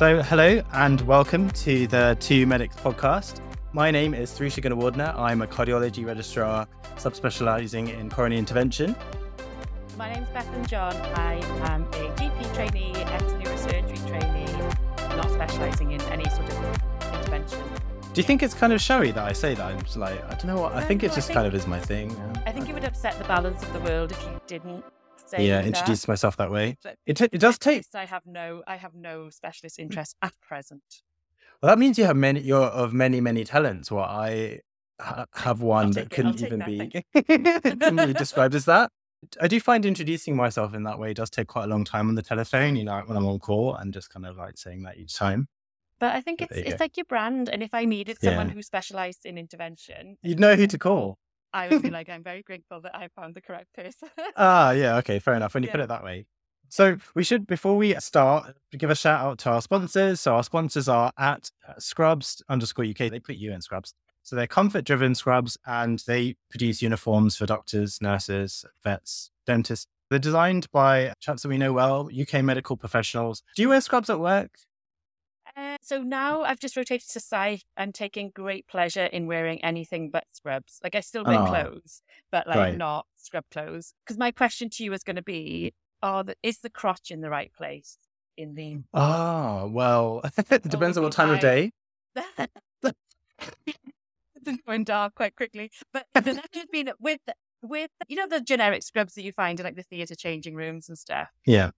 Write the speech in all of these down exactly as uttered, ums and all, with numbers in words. So hello and welcome to the Two Medics podcast. My name is Tharu Gunawardena. I'm a cardiology registrar subspecializing in coronary intervention. My name's Bethan John. I am a G P trainee, ex-neurosurgery trainee, not specializing in any sort of intervention. Do you think it's kind of showy that I say that? I'm just like, I don't know what, I no, think no, it just think, kind of is my thing. Yeah. I think it would upset the balance of the world if you didn't. Yeah, introduce that. myself that way. But it t- it does take. I have no, I have no specialist interest at present. Well, that means you have many. You're of many, many talents. Well, I ha- have one that it, couldn't even that, be described as that. I do find introducing myself in that way does take quite a long time on the telephone. You know, when I'm on call and just kind of like saying that each time. But I think but it's it's go. like your brand. And if I needed someone yeah. who specialised in intervention, you'd know who to call. I would be like, I'm very grateful that I found the correct person. ah, yeah. Okay. Fair enough. When you yeah. put it that way. So we should, before we start, give a shout out to our sponsors. So our sponsors are at S C R B S underscore U K. They put you in Scrubs. So they're comfort driven scrubs and they produce uniforms for doctors, nurses, vets, dentists. They're designed by chaps that we know well, U K medical professionals. Do you wear scrubs at work? Uh, so now I've just rotated to Scythe. I'm taking great pleasure in wearing anything but scrubs. Like I still wear oh, clothes, but like right. not scrub clothes. Because my question to you is going to be, are the, is the crotch in the right place in the... Oh, well, it depends on what time of day. It's going dark quite quickly. But the left has been with, with, you know, the generic scrubs that you find in like the theatre changing rooms and stuff. Yeah.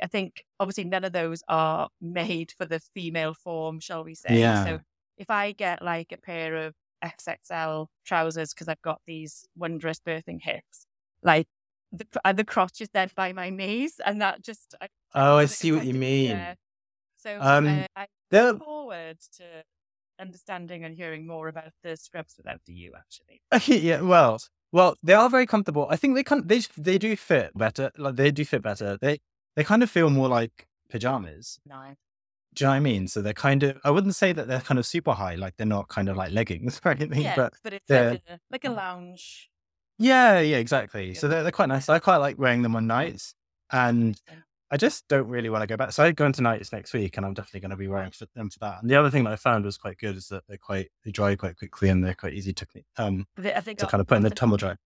I think obviously none of those are made for the female form, shall we say. Yeah. So if I get like a pair of X X L trousers because I've got these wondrous birthing hips, like the, the crotch is then by my knees and that just... I, oh, I see what you mean. Yeah. So um, uh, I look forward to understanding and hearing more about the scrubs without the U actually. yeah, well, well, they are very comfortable. I think they can, they, they do fit better. Like They do fit better. They... They kind of feel more like pajamas. No. Do you know what I mean? So they're kind of, I wouldn't say that they're kind of super high, like they're not kind of like leggings or anything. Yeah, but, but it's like a, like a lounge. Yeah, yeah, exactly. Yeah. So they're, they're quite nice. I quite like wearing them on nights and I just don't really want to go back. So I go into nights next week and I'm definitely going to be wearing them for that. And the other thing that I found was quite good is that they're quite, they dry quite quickly and they're quite easy to, um, they, they to kind of put in the tumble dryer.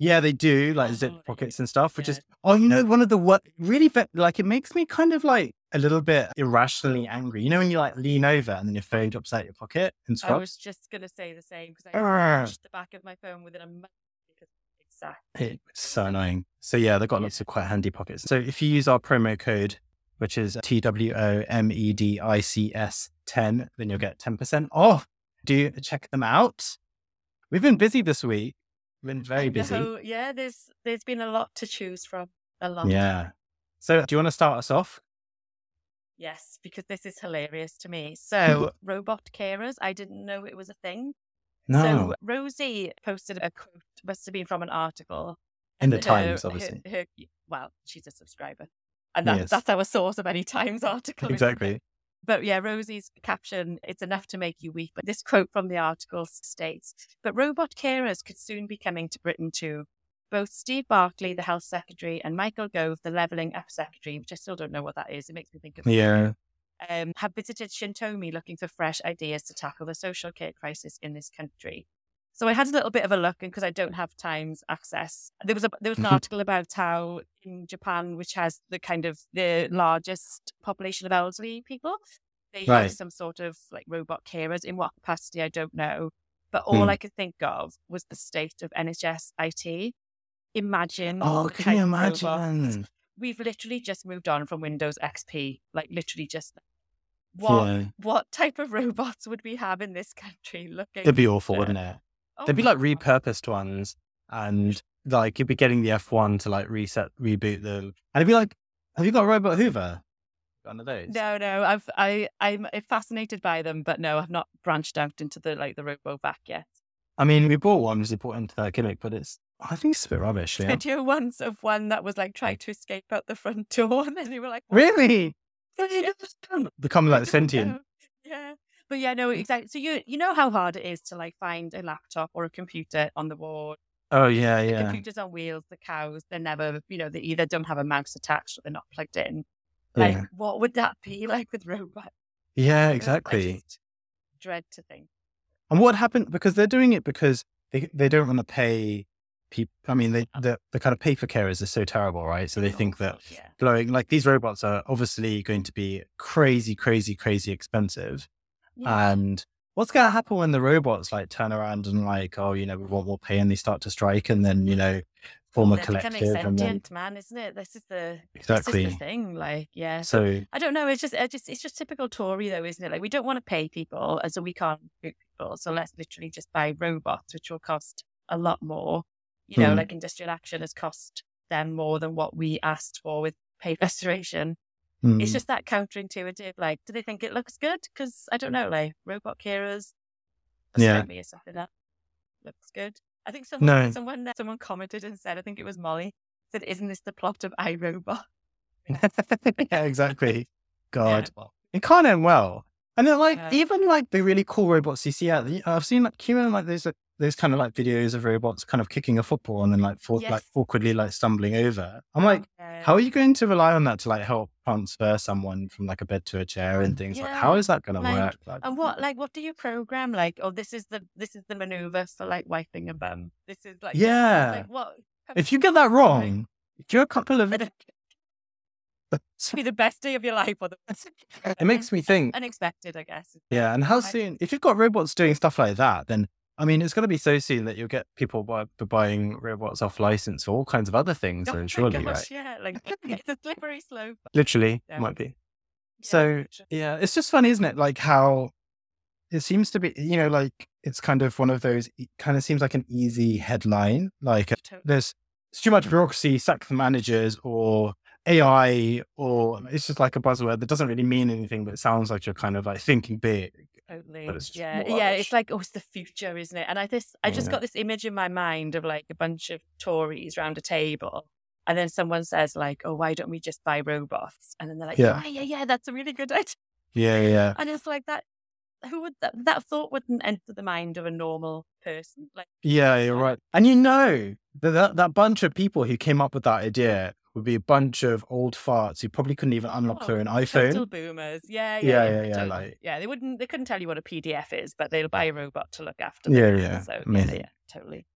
Yeah, they do, like zip pockets and stuff, which yeah. is, oh, you know, one of the, what really, like, it makes me kind of like a little bit irrationally angry. You know, when you like lean over and then your phone drops out your pocket and scrubs? I was just going to say the same because I touched the back of my phone within a month because it's sad. It's so annoying. So yeah, they've got yeah. lots of quite handy pockets. So if you use our promo code, which is T W O M E D I C S ten, then you'll get ten percent off. Do check them out. We've been busy this week. Been very busy. So, yeah, there's there's been a lot to choose from. A lot. Yeah. So do you want to start us off? Yes, because this is hilarious to me. So robot carers, I didn't know it was a thing. No. So Rosie posted a quote, must have been from an article. In the her, Times, obviously. Her, her, well, she's a subscriber. And that, yes. that's our source of any Times article. Exactly. But yeah, Rosie's caption, it's enough to make you weep. But this quote from the article states, but robot carers could soon be coming to Britain too. Both Steve Barclay, the health secretary, and Michael Gove, the levelling up secretary, which I still don't know what that is. It makes me think of yeah. um, have visited Shintomi looking for fresh ideas to tackle the social care crisis in this country. So I had a little bit of a look, and because I don't have Times access, there was a, there was an article about how in Japan, which has the kind of the largest population of elderly people, they right. have some sort of like robot carers. In what capacity, I don't know. But all hmm. I could think of was the state of N H S I T. Imagine. Oh, can you imagine? We've literally just moved on from Windows X P, like literally just. What yeah. what type of robots would we have in this country? Looking, it'd be awful, to... wouldn't it? Oh They'd be like repurposed ones and like you'd be getting the F one to like reset, reboot the, and it'd be like, have you got a robot Hoover? One of those? No, no, I've, I, I'm fascinated by them, but no, I've not branched out into the, like the robo vac yet. I mean, we bought one because they bought into their gimmick, but it's, I think it's a bit rubbish. Yeah. Video once of one that was like trying to escape out the front door and then they were like, what? Really? Become like sentient. Yeah. But yeah, no, exactly. So you you know how hard it is to like find a laptop or a computer on the wall. Oh yeah, yeah. The computers on wheels, the cows, they're never, you know, they either don't have a mouse attached or they're not plugged in. Like, yeah. What would that be like with robots? Yeah, exactly. Dread to think. And what happened, because they're doing it because they, they don't want to pay people. I mean, they, the, the kind of pay for carers is so terrible, right? So they think that yeah. blowing, like these robots are obviously going to be crazy, crazy, crazy expensive. Yeah. And what's going to happen when the robots like turn around and like, oh, you know, we want more pay, and they start to strike, and then, you know, form a collective. They're becoming sentient, man, isn't it? This is the, exactly. this is the thing. Like, yeah. So I don't know. It's just, it's just, it's just typical Tory though, isn't it? Like, we don't want to pay people, and so we can't recruit people. So let's literally just buy robots, which will cost a lot more. You know, mm. like Industrial Action has cost them more than what we asked for with paid restoration. Mm. It's just that counterintuitive. Like, do they think it looks good? Because I don't know, like robot carers. Yeah. Me or something that looks good. I think someone, no. someone, someone commented and said, I think it was Molly, said, "Isn't this the plot of iRobot?" Yeah, exactly. God, yeah. It can't end well. And then, like, uh, even like the really cool robots you see out, I've seen like Kira, like those, like, those kind of like videos of robots kind of kicking a football and then like, for, yes. like awkwardly like stumbling over. I'm like, okay. How are you going to rely on that to like help transfer someone from like a bed to a chair and things yeah. like? How is that going like, to work? Like, and what like what do you program? Like, oh, this is the this is the maneuver for like wiping a bum. This is like yeah. Like, what? If you get that wrong, you're a couple of. It'll be the best day of your life. Or the best. It makes me think unexpected, I guess. Yeah, and how soon? If you've got robots doing stuff like that, then. I mean, it's going to be so soon that you'll get people by, by buying robots off license for all kinds of other things, oh though, surely, gosh, right? Yeah, like it's a slippery slope. Literally, yeah. Might be. Yeah, so, sure. yeah, it's just funny, isn't it? Like how it seems to be, you know, like it's kind of one of those, it kind of seems like an easy headline. Like uh, there's too much bureaucracy, sack the managers, or A I, or it's just like a buzzword that doesn't really mean anything, but it sounds like you're kind of like thinking big. Totally. Yeah. Watch. Yeah. It's like, oh, it's the future, isn't it? And I this I just yeah. got this image in my mind of like a bunch of Tories round a table, and then someone says like, oh, why don't we just buy robots? And then they're like, yeah, yeah, yeah, yeah, that's a really good idea. Yeah, yeah. And it's like that. Who would that, that thought wouldn't enter the mind of a normal person? Like, yeah, you're right. And you know that, that that bunch of people who came up with that idea would be a bunch of old farts who probably couldn't even unlock oh, their own iPhone. Total boomers. Yeah, yeah, yeah, yeah. Yeah, like, yeah, they wouldn't. They couldn't tell you what a P D F is, but they'll buy a robot to look after them. Yeah, yeah. So yeah, yeah, totally.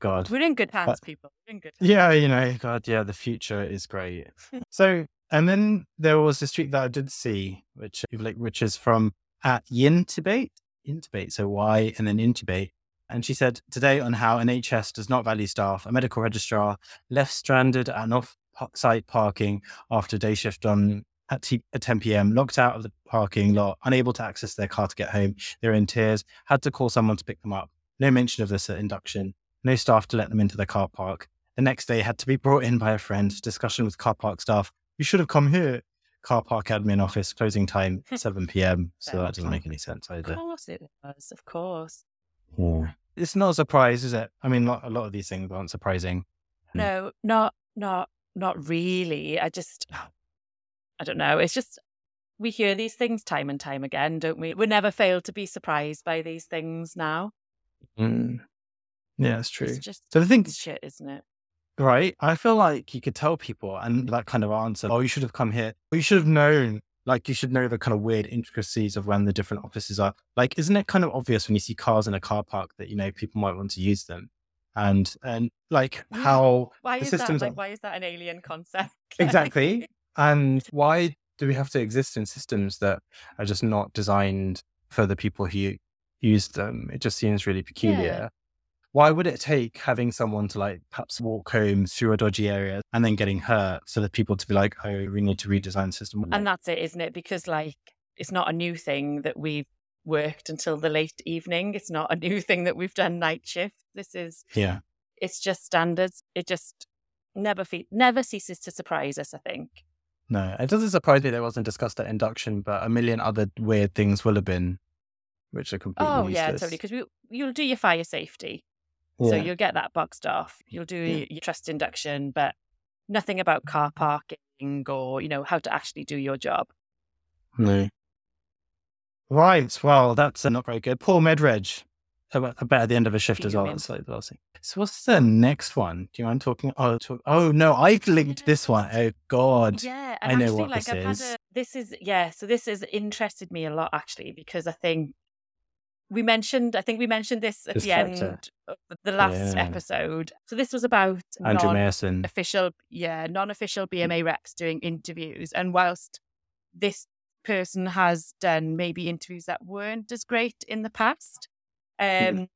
God, we're in good hands, but, people. We're in good hands. Yeah, you know, God, yeah, the future is great. So, and then there was this tweet that I did see, which like, which is from at Yintubate, Intubate. So Y and then Intubate. And she said, today on how N H S does not value staff, a medical registrar left stranded at an off-site parking after a day shift on at ten p.m, locked out of the parking lot, unable to access their car to get home. They're in tears, had to call someone to pick them up. No mention of this at induction, no staff to let them into their car park. The next day had to be brought in by a friend, discussion with car park staff. You should have come here. Car park admin office, closing time, seven p.m. So that doesn't make any sense either. Of course it does, of course. Yeah. It's not a surprise, is it? I mean, not, a lot of these things aren't surprising. No, not, not, not really. I just, I don't know. It's just, we hear these things time and time again, don't we? We never fail to be surprised by these things now. Mm. Yeah, it's true. It's just so the thing, shit, isn't it? Right. I feel like you could tell people and that kind of answer, oh, you should have come here. Or you should have known. Like, you should know the kind of weird intricacies of when the different offices are. Like, isn't it kind of obvious when you see cars in a car park that, you know, people might want to use them? And, and like, how why the is systems that, like, are... Why is that an alien concept? Exactly. And why do we have to exist in systems that are just not designed for the people who use them? It just seems really peculiar. Yeah. Why would it take having someone to like perhaps walk home through a dodgy area and then getting hurt so that people to be like, oh, we need to redesign the system? And that's it, isn't it? Because like, it's not a new thing that we've worked until the late evening. It's not a new thing that we've done night shift. This is, yeah, it's just standards. It just never, fe- never ceases to surprise us, I think. No, it doesn't surprise me that it wasn't discussed at induction, but a million other weird things will have been, which are completely useless. Oh yeah, totally. Because we, you'll do your fire safety. Yeah. So you'll get that boxed off. You'll do yeah. your trust induction, but nothing about car parking or, you know, how to actually do your job. No. Right. Well, that's uh, not very good. Poor MedReg. about at the end of a shift as well. That's like the last thing. So what's the next one? Do you mind talking? Oh, talk, oh no, I linked this one. Oh God. Yeah. I know actually, what like, this I've is. Had a, this is, yeah. So this has interested me a lot actually, because I think we mentioned, I think we mentioned this at this the character. end of the last yeah. episode. So this was about Andrew Mason, official, yeah, non-official B M A reps doing interviews. And whilst this person has done maybe interviews that weren't as great in the past, Um,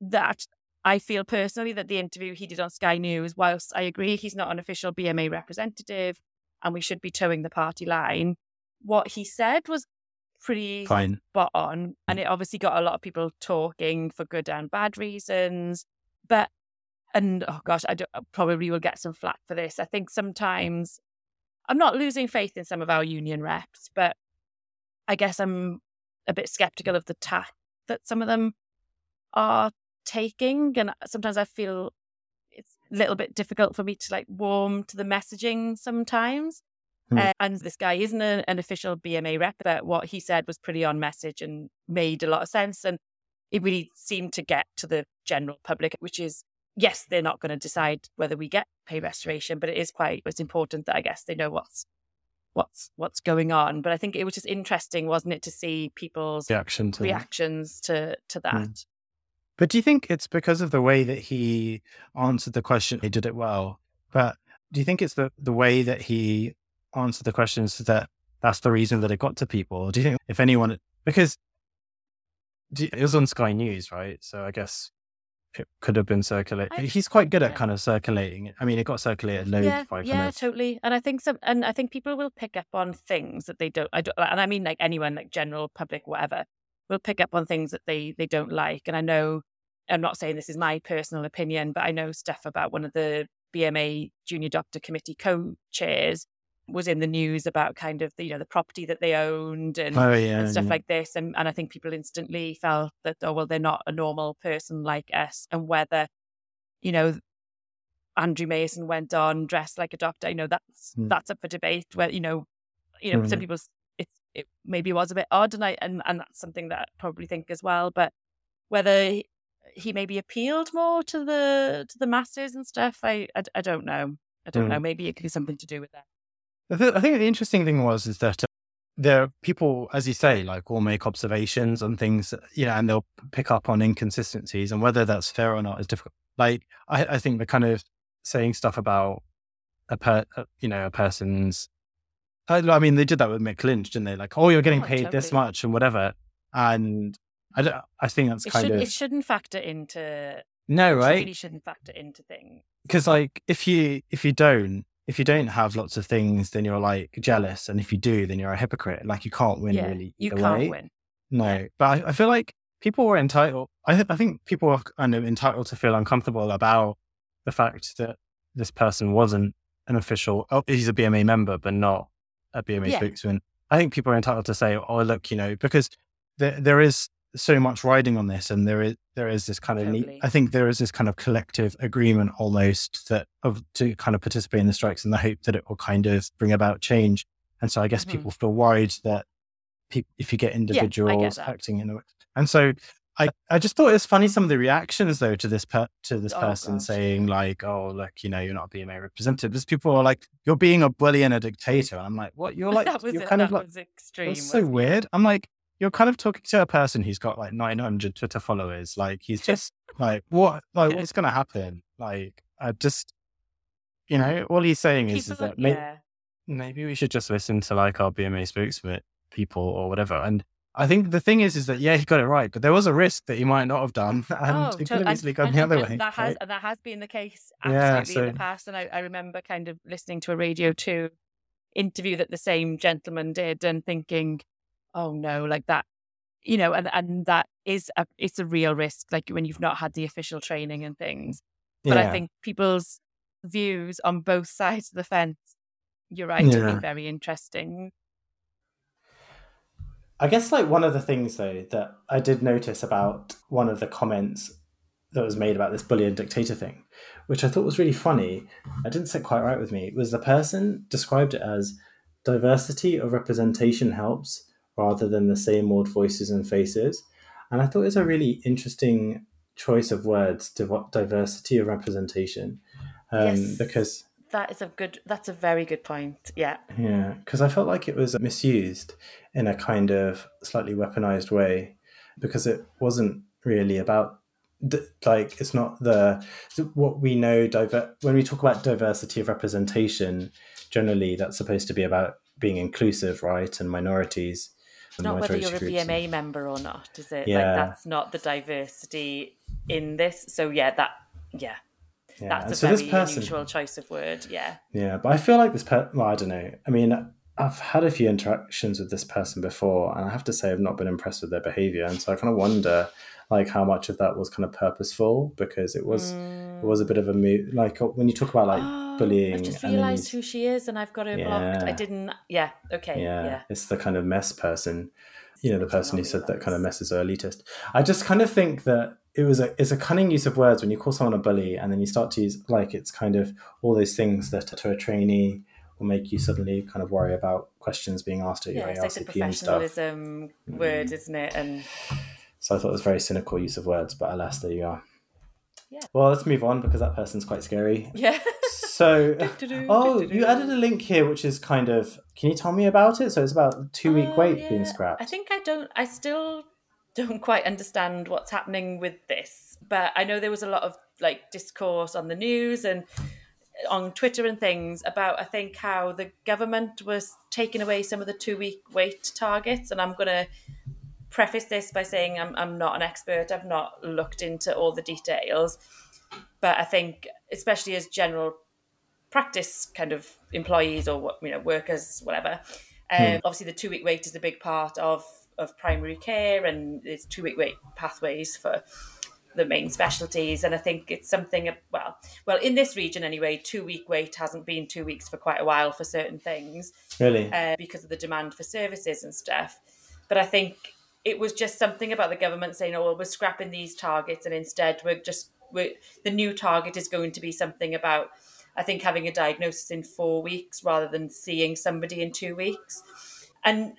that I feel personally that the interview he did on Sky News, whilst I agree he's not an official B M A representative and we should be towing the party line, what he said was pretty Fine. spot on. And it obviously got a lot of people talking for good and bad reasons. But, and oh gosh, I, don't, I probably will get some flack for this. I think sometimes I'm not losing faith in some of our union reps, but I guess I'm a bit sceptical of the tack that some of them are taking, and sometimes I feel it's a little bit difficult for me to like warm to the messaging sometimes. Hmm. Uh, and this guy isn't a, an official B M A rep, but what he said was pretty on message and made a lot of sense, and it really seemed to get to the general public, which is yes, they're not going to decide whether we get pay restoration, but it is quite it's important that I guess they know what's what's what's going on. But I think it was just interesting, wasn't it, to see people's reaction to reactions to to that. Hmm. But do you think it's because of the way that he answered the question? He did it well, but do you think it's the, the way that he answered the questions that that's the reason that it got to people? Do you think if anyone, because it was on Sky News, right? So I guess it could have been circulated. He's quite good at yeah. kind of circulating. I mean, it got circulated loads. Yeah, by yeah, of... totally. And I think some, and I think people will pick up on things that they don't, I don't, and I mean like anyone, like general public, whatever. Will pick up on things that they they don't like. And I know, I'm not saying this is my personal opinion, but I know stuff about one of the B M A Junior Doctor Committee co-chairs was in the news about kind of the, you know, the property that they owned and, oh, yeah, and stuff yeah. like this. And, and I think people instantly felt that, oh, well, they're not a normal person like us. And whether, you know, Andrew Mason went on dressed like a doctor, you know, that's, mm. that's up for debate where, you know, you know, mm. some people it maybe was a bit odd, and I and, and that's something that I probably think as well. But whether he, he maybe appealed more to the to the masses and stuff, I I, I don't know. I don't mm. know. Maybe it could be something to do with that. I, th- I think the interesting thing was is that uh, there are people, as you say, like will make observations on things, you know, and they'll pick up on inconsistencies, and whether that's fair or not is difficult. Like I, I think the kind of saying stuff about a per, uh, you know, a person's. I mean, they did that with Mick Lynch, didn't they? Like, oh, you're getting oh, paid totally. this much and whatever. And I, don't, I think that's it kind should, of... It shouldn't factor into... No, right? It really shouldn't factor into things. Because, like, if you if you don't, if you don't have lots of things, then you're, like, jealous. And if you do, then you're a hypocrite. Like, you can't win, yeah, really. you can't way. win. No. Yeah. But I, I feel like people were entitled... I, th- I think people are kind of entitled to feel uncomfortable about the fact that this person wasn't an official... Oh, he's a B M A member, but not... a B M A yeah. spokesman. I think people are entitled to say, "Oh, look, you know," because there there is so much riding on this, and there is there is this kind of. Totally. Neat, I think there is this kind of collective agreement almost that of to kind of participate in the strikes in the hope that it will kind of bring about change. And so I guess mm-hmm. people feel worried that pe- if you get individuals yeah, get acting in a way, and so I I just thought it was funny some of the reactions though to this per- to this oh, person gosh. saying like, "Oh, look, you know, you're not a B M A representative." Because people are like, "You're being a bully and a dictator," and I'm like, "What? You're like, that was you're it, kind that of was like, extreme, that's so it? weird." I'm like, "You're kind of talking to a person who's got like nine hundred Twitter followers. Like, he's just like, what? Like, what's going to happen? Like, I just, you know, all he's saying people is, is that like, maybe, yeah. maybe we should just listen to like our B M A spokesman people or whatever." And I think the thing is, is that, yeah, he got it right, but there was a risk that he might not have done, and oh, it could have easily gone the other way. That has, right? And that has been the case absolutely yeah, so. in the past. And I, I remember kind of listening to a Radio two interview that the same gentleman did and thinking, oh no, like that, you know, and, and that is a, it's a real risk, like when you've not had the official training and things. But yeah. I think people's views on both sides of the fence, you're right, yeah. would be very interesting. I guess like one of the things though that I did notice about one of the comments that was made about this bully and dictator thing, which I thought was really funny, I didn't sit quite right with me, was the person described it as diversity of representation helps rather than the same old voices and faces. And I thought it was a really interesting choice of words, diversity of representation, um, yes, because that is a good, that's a very good point. Yeah. Yeah. Because I felt like it was misused in a kind of slightly weaponized way, because it wasn't really about the, like, it's not the, what we know, diver- when we talk about diversity of representation, generally that's supposed to be about being inclusive, right? And minorities. It's not whether you're a B M A and... member or not, is it? Yeah. Like, that's not the diversity in this. So yeah, that, yeah. Yeah. That's and a so very person, unusual choice of word, yeah. Yeah, but I feel like this person, well, I don't know. I mean, I've had a few interactions with this person before, and I have to say I've not been impressed with their behaviour. And so I kind of wonder, like, how much of that was kind of purposeful, because it was mm. it was a bit of a move. Like, when you talk about, like, oh, bullying. I've just realised who she is, and I've got her yeah. blocked. I didn't, yeah, okay, yeah. yeah. It's the kind of mess person, you know, the person who said that kind of mess is elitist. I just kind of think that, It was a it's a cunning use of words when you call someone a bully, and then you start to use, like, it's kind of all those things that to a trainee will make you suddenly kind of worry about questions being asked at your yeah, A R C P it's like the and stuff. Professionalism word, mm. isn't it? And so I thought it was a very cynical use of words, but alas, there you are. Yeah. Well, let's move on, because that person's quite scary. Yeah. So, oh, you added a link here, which is kind of, can you tell me about it? So it's about a two week uh, wait yeah. being scrapped. I think I don't. I still. don't quite understand what's happening with this, but I know there was a lot of, like, discourse on the news and on Twitter and things about, I think, how the government was taking away some of the two-week wait targets. And I'm going to preface this by saying I'm I'm not an expert. I've not looked into all the details, but I think, especially as general practice kind of employees or, you know, workers, whatever, um, hmm. obviously the two-week wait is a big part of of primary care, and there's two-week wait pathways for the main specialties. And I think it's something, well, well in this region anyway, two-week wait hasn't been two weeks for quite a while for certain things. Really? Uh, because of the demand for services and stuff. But I think it was just something about the government saying, oh, well, we're scrapping these targets, and instead we're just, we're, the new target is going to be something about, I think, having a diagnosis in four weeks rather than seeing somebody in two weeks. And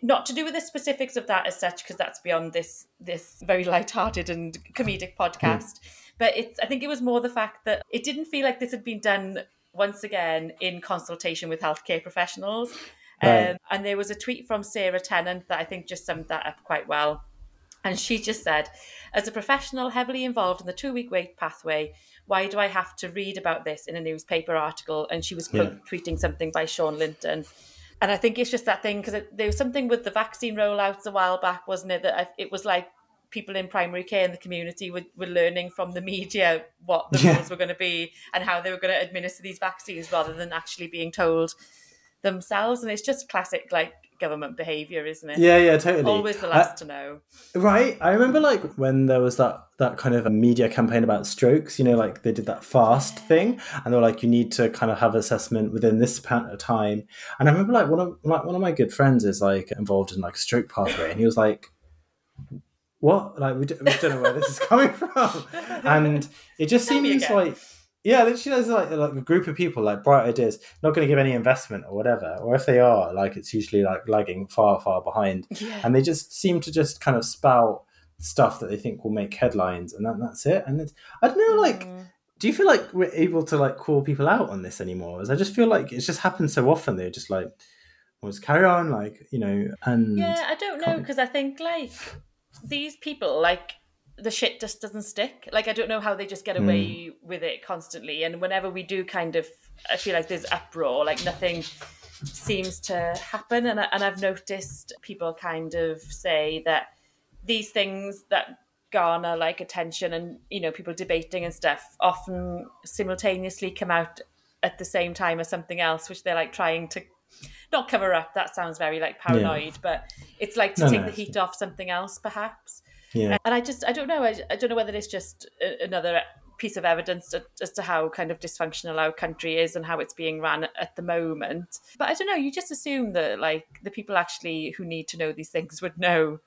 not to do with the specifics of that as such, because that's beyond this this very light-hearted and comedic podcast. Mm. But it's, I think it was more the fact that it didn't feel like this had been done once again in consultation with healthcare professionals. Right. Um, and there was a tweet from Sarah Tennant that I think just summed that up quite well. And she just said, as a professional heavily involved in the two-week wait pathway, why do I have to read about this in a newspaper article? And she was yeah. tweeting something by Sean Linton. And I think it's just that thing, because there was something with the vaccine rollouts a while back, wasn't it? That I, it was like people in primary care in the community were, were learning from the media what the yeah. rules were going to be and how they were going to administer these vaccines rather than actually being told themselves. And it's just classic, like, government behaviour, isn't it? Yeah, yeah, totally. Always the last I, to know. Right. I remember, like, when there was that, that kind of a media campaign about strokes, you know, like they did that FAST thing, and they were like, you need to kind of have assessment within this amount of time. And I remember, like, one of like one of my good friends is, like, involved in, like, a stroke pathway, and he was like, what? Like, we don't, we don't know where this is coming from. And it just Tell seems like... Yeah, literally, there's like, like a group of people, like, bright ideas, not going to give any investment or whatever. Or if they are, like, it's usually, like, lagging far, far behind. Yeah. And they just seem to just kind of spout stuff that they think will make headlines, and that, that's it. And it's, I don't know, like, mm. do you feel like we're able to, like, call people out on this anymore? Because I just feel like it's just happened so often. They're just like, well, just carry on, like, you know. And yeah, I don't know, because I think, like, these people, like, the shit just doesn't stick. Like, I don't know how they just get away mm. with it constantly. And whenever we do kind of, I feel like there's uproar, like nothing seems to happen. And, I, and I've noticed people kind of say that these things that garner, like, attention and, you know, people debating and stuff often simultaneously come out at the same time as something else, which they're, like, trying to not cover up. That sounds very, like, paranoid, yeah. but it's like to no, take no, the heat off something else, perhaps. Yeah. And I just, I don't know, I, I don't know whether it's just a, another piece of evidence to, as to how kind of dysfunctional our country is and how it's being ran at the moment. But I don't know, you just assume that, like, the people actually who need to know these things would know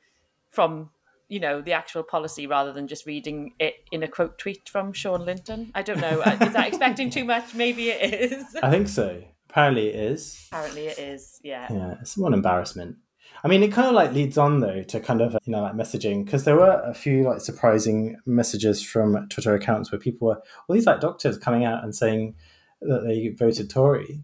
from, you know, the actual policy rather than just reading it in a quote tweet from Sean Linton. I don't know, is that expecting too much? Maybe it is. I think so. Apparently it is. Apparently it is, yeah. Yeah, it's one embarrassment. I mean, it kind of like leads on though to kind of, you know, like messaging, because there were a few like surprising messages from Twitter accounts where people were, well, these like doctors coming out and saying that they voted Tory.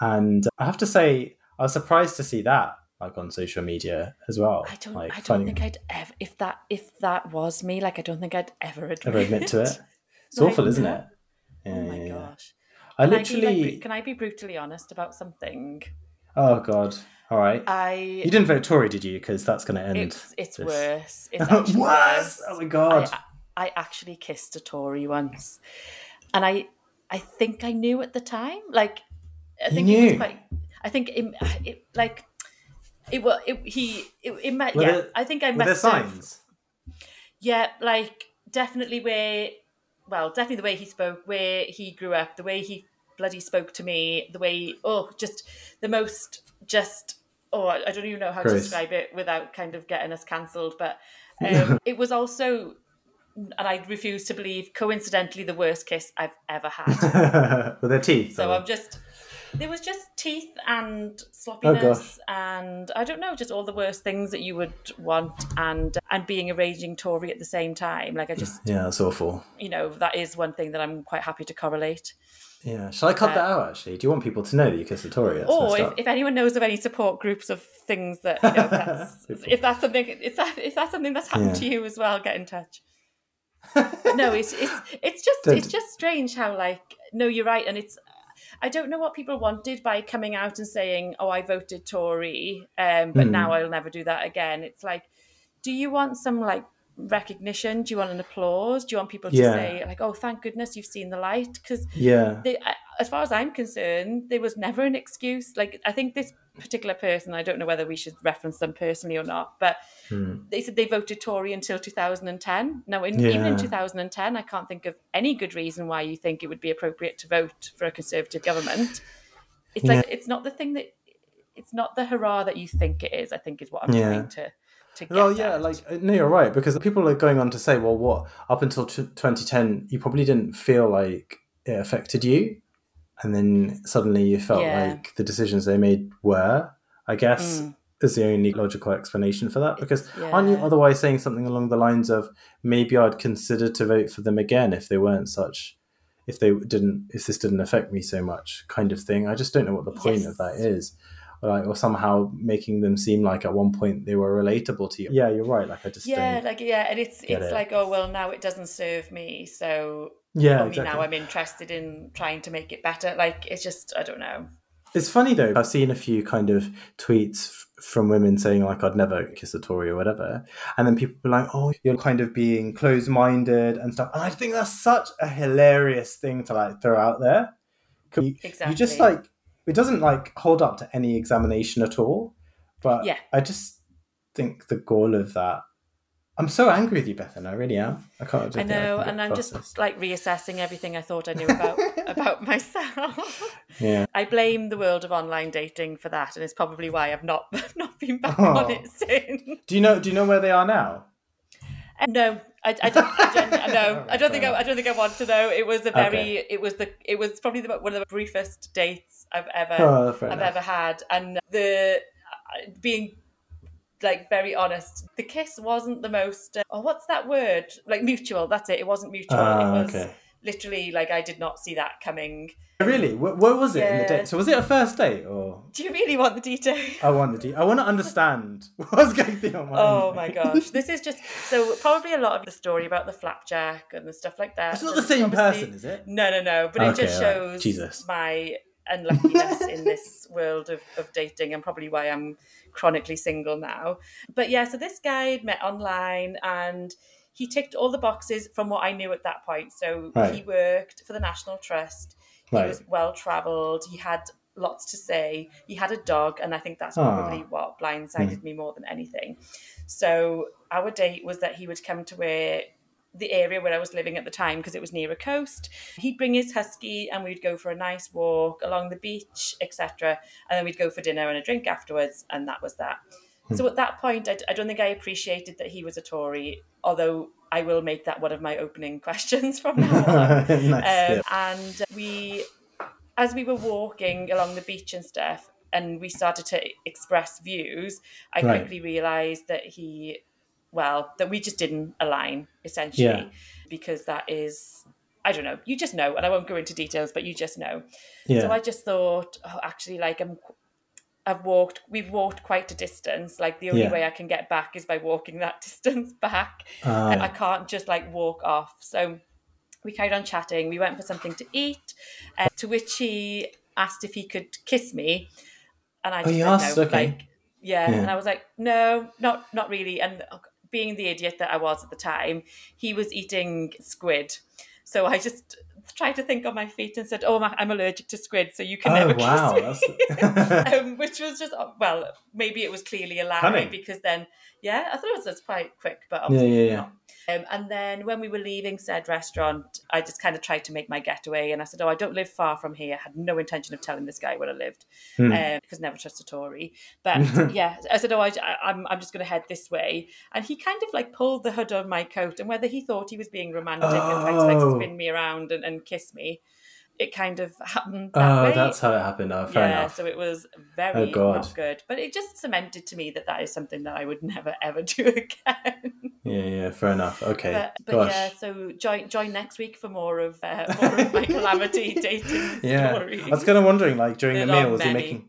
And I have to say, I was surprised to see that like on social media as well. I don't, like, I don't finding... think I'd ever, if that, if that was me, like, I don't think I'd ever admit, ever admit to it. It's like, awful, isn't it? Yeah, oh my yeah, gosh. I can literally... I be, like, can I be brutally honest about something? Oh God. All right. I... You didn't vote Tory, did you? Because that's going to end. It's, it's worse. It's actually worse. Oh my God. I, I actually kissed a Tory once. And I I think I knew at the time. Like, I think you knew. It was quite, I think it, it like, it was, it, he, it, it met, were yeah, there, I think I met. Were there signs? Yeah, like, definitely where, well, definitely the way he spoke, where he grew up, the way he bloody spoke to me, the way, oh, just the most, just, oh, I don't even know how Chris. to describe it without kind of getting us cancelled. But um, it was also, and I refuse to believe, coincidentally, the worst kiss I've ever had. With their teeth. So or... I'm just, there was just teeth and sloppiness oh, and I don't know, just all the worst things that you would want, and and being a raging Tory at the same time. Like I just. Yeah, that's awful. You know, that is one thing that I'm quite happy to correlate. Yeah, shall I cut uh, that out, actually? Do you want people to know that you kissed a Tory? Or if, if anyone knows of any support groups of things that, you know, if, that's, if that's something, if, that, if that's something that's happened yeah. to you as well, get in touch. No, it's it's it's just don't. It's just strange how, like, no, you're right, and it's, I don't know what people wanted by coming out and saying, oh, I voted Tory, um, but mm. now I'll never do that again. It's like, do you want some, like, recognition? Do you want an applause? Do you want people to yeah. say, like, oh, thank goodness you've seen the light? Because yeah they, as far as I'm concerned, there was never an excuse. Like, I think this particular person, I don't know whether we should reference them personally or not, but hmm. they said they voted Tory until two thousand ten. Now in, yeah. even in two thousand ten, I can't think of any good reason why you think it would be appropriate to vote for a Conservative government. It's yeah. like, it's not the thing that, it's not the hurrah that you think it is, I think is what I'm yeah. trying to Well, yeah, out. like, no, you're right, because people are going on to say, well, what, up until t- twenty ten, you probably didn't feel like it affected you. And then suddenly you felt yeah. like the decisions they made were, I guess, mm. is the only logical explanation for that. Because yeah. aren't you otherwise saying something along the lines of, maybe I'd consider to vote for them again if they weren't such, if they didn't, if this didn't affect me so much kind of thing. I just don't know what the point yes. of that is. Like, or somehow making them seem like at one point they were relatable to you. Yeah, you're right. Like I just yeah, like yeah, and it's it's it. like, oh well, now it doesn't serve me, so yeah, exactly. now I'm interested in trying to make it better. Like it's just, I don't know. It's funny though. I've seen a few kind of tweets f- from women saying like, I'd never kiss a Tory or whatever, and then people are like, oh, you're kind of being closed-minded and stuff. And I think that's such a hilarious thing to like throw out there. You, exactly. You just like. It doesn't like hold up to any examination at all, but yeah. I just think the goal of that. I'm so angry with you, Bethan. I really am. I can't. I, I know, I and I'm processed. just like reassessing everything I thought I knew about about myself. Yeah, I blame the world of online dating for that, and it's probably why I've not not been back oh. on it since. Do you know? Do you know where they are now? Um, no. I, I don't. I don't, I, no, right, I don't think. I, I don't think I want to know. It was a very. Okay. It was the. It was probably the, one of the briefest dates I've ever. Oh, I've enough. ever had, and the being like very honest, the kiss wasn't the most. Uh, oh, what's that word? Like mutual. That's it. It wasn't mutual. Uh, it was okay. literally like I did not see that coming. Really? What, what was it yeah. in the date? So was it a first date or? Do you really want the detail? I want the detail. I want to understand what's going through on my Oh mind. My gosh. This is just, so probably a lot of the story about the flapjack and the stuff like that. It's not the same person, is it? No, no, no. But okay, it just shows right. Jesus. my unluckiness in this world of, of dating, and probably why I'm chronically single now. But yeah, so this guy I'd met online, and he ticked all the boxes from what I knew at that point. So right. he worked for the National Trust. He right. was well-travelled. He had lots to say. He had a dog, and I think that's probably Aww. what blindsided mm. me more than anything. So our date was that he would come to where the area where I was living at the time, because it was near a coast. He'd bring his husky, and we'd go for a nice walk along the beach, et cetera. And then we'd go for dinner and a drink afterwards, and that was that. Mm. So at that point, I, I don't think I appreciated that he was a Tory, although I will make that one of my opening questions from now on. nice, um, yeah. And we, as we were walking along the beach and stuff, and we started to express views, I right. quickly realized that he, well, that we just didn't align, essentially, yeah. because that is, I don't know, you just know, and I won't go into details, but you just know. Yeah. So I just thought, oh, actually, like, I'm, I've walked, we've walked quite a distance. Like, the only yeah. way I can get back is by walking that distance back. Uh, and I can't just, like, walk off. So we carried on chatting. We went for something to eat, uh, to which he asked if he could kiss me. And I just oh, yes, said no. Okay. Like, yeah. yeah. And I was like, no, not not really. And being the idiot that I was at the time, he was eating squid. So I just tried to think on my feet and said, oh, I'm allergic to squid, so you can oh, never wow. kiss me. um, which was just, well, maybe it was clearly a lie Honey. because then, yeah, I thought it was just quite quick, but obviously yeah, yeah, yeah. not. Um, and then when we were leaving said restaurant, I just kind of tried to make my getaway. And I said, oh, I don't live far from here. I had no intention of telling this guy where I lived hmm. um, because never trust a Tory. But yeah, I said, oh, I, I'm, I'm just going to head this way. And he kind of like pulled the hood on my coat. And whether he thought he was being romantic oh. and tried to like spin me around and, and kiss me, it kind of happened that oh, way. That's how it happened. Oh, fair yeah, enough. So it was very oh, not good. But it just cemented to me that that is something that I would never, ever do again. Yeah, yeah, fair enough. Okay, But, but Gosh. yeah, so join join next week for more of uh, more of my calamity dating yeah. stories. I was kind of wondering, like, during there the meal, was many. he making...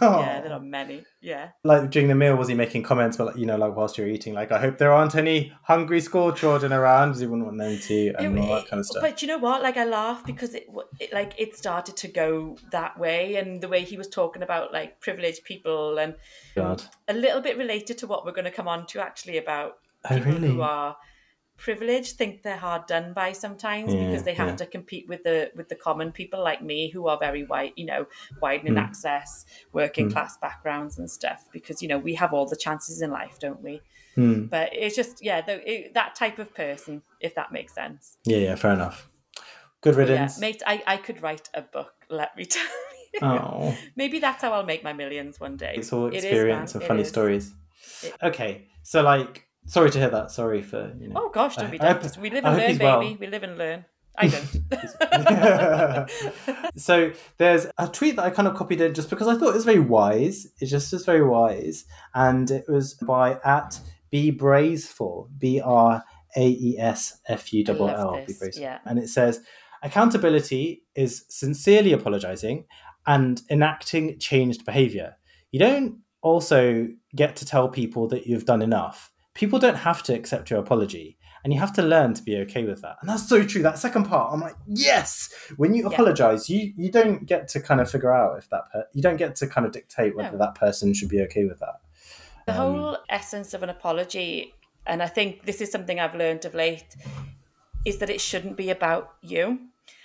Oh. Yeah, there are many. Yeah. Like, during the meal, was he making comments, but, you know, like, whilst you're eating, like, I hope there aren't any hungry school children around, because you wouldn't want them to, and it, all that kind of stuff. But you know what? Like, I laugh because, it, it, like, it started to go that way, and the way he was talking about, like, privileged people, and God. a little bit related to what we're going to come on to, actually, about oh, people really? who are privileged, think they're hard done by sometimes yeah, because they have yeah. to compete with the with the common people like me, who are very white, you know, widening mm. access, working mm. class backgrounds and stuff, because, you know, we have all the chances in life, don't we? Mm. But it's just, yeah, the, it, that type of person, if that makes sense. Yeah, yeah, fair enough. Good riddance. Yeah, mate, I, I could write a book, let me tell you. Oh. Maybe that's how I'll make my millions one day. It's all experience it is, and it funny is. stories. It, okay, so like, Sorry to hear that. Sorry for, you know. Oh, gosh, don't be daft. We live and learn, baby. Well. We live and learn. I don't. So there's a tweet that I kind of copied in just because I thought it was very wise. It's just it's very wise. And it was by at B Braesful, B R A E S F U L L. Yeah. And it says, accountability is sincerely apologising and enacting changed behaviour. You don't also get to tell people that you've done enough. People don't have to accept your apology, and you have to learn to be okay with that. And that's so true. That second part, I'm like, yes, when you yeah. apologize, you, you don't get to kind of figure out if that, per- you don't get to kind of dictate whether no. that person should be okay with that. The um, whole essence of an apology, and I think this is something I've learned of late, is that it shouldn't be about you.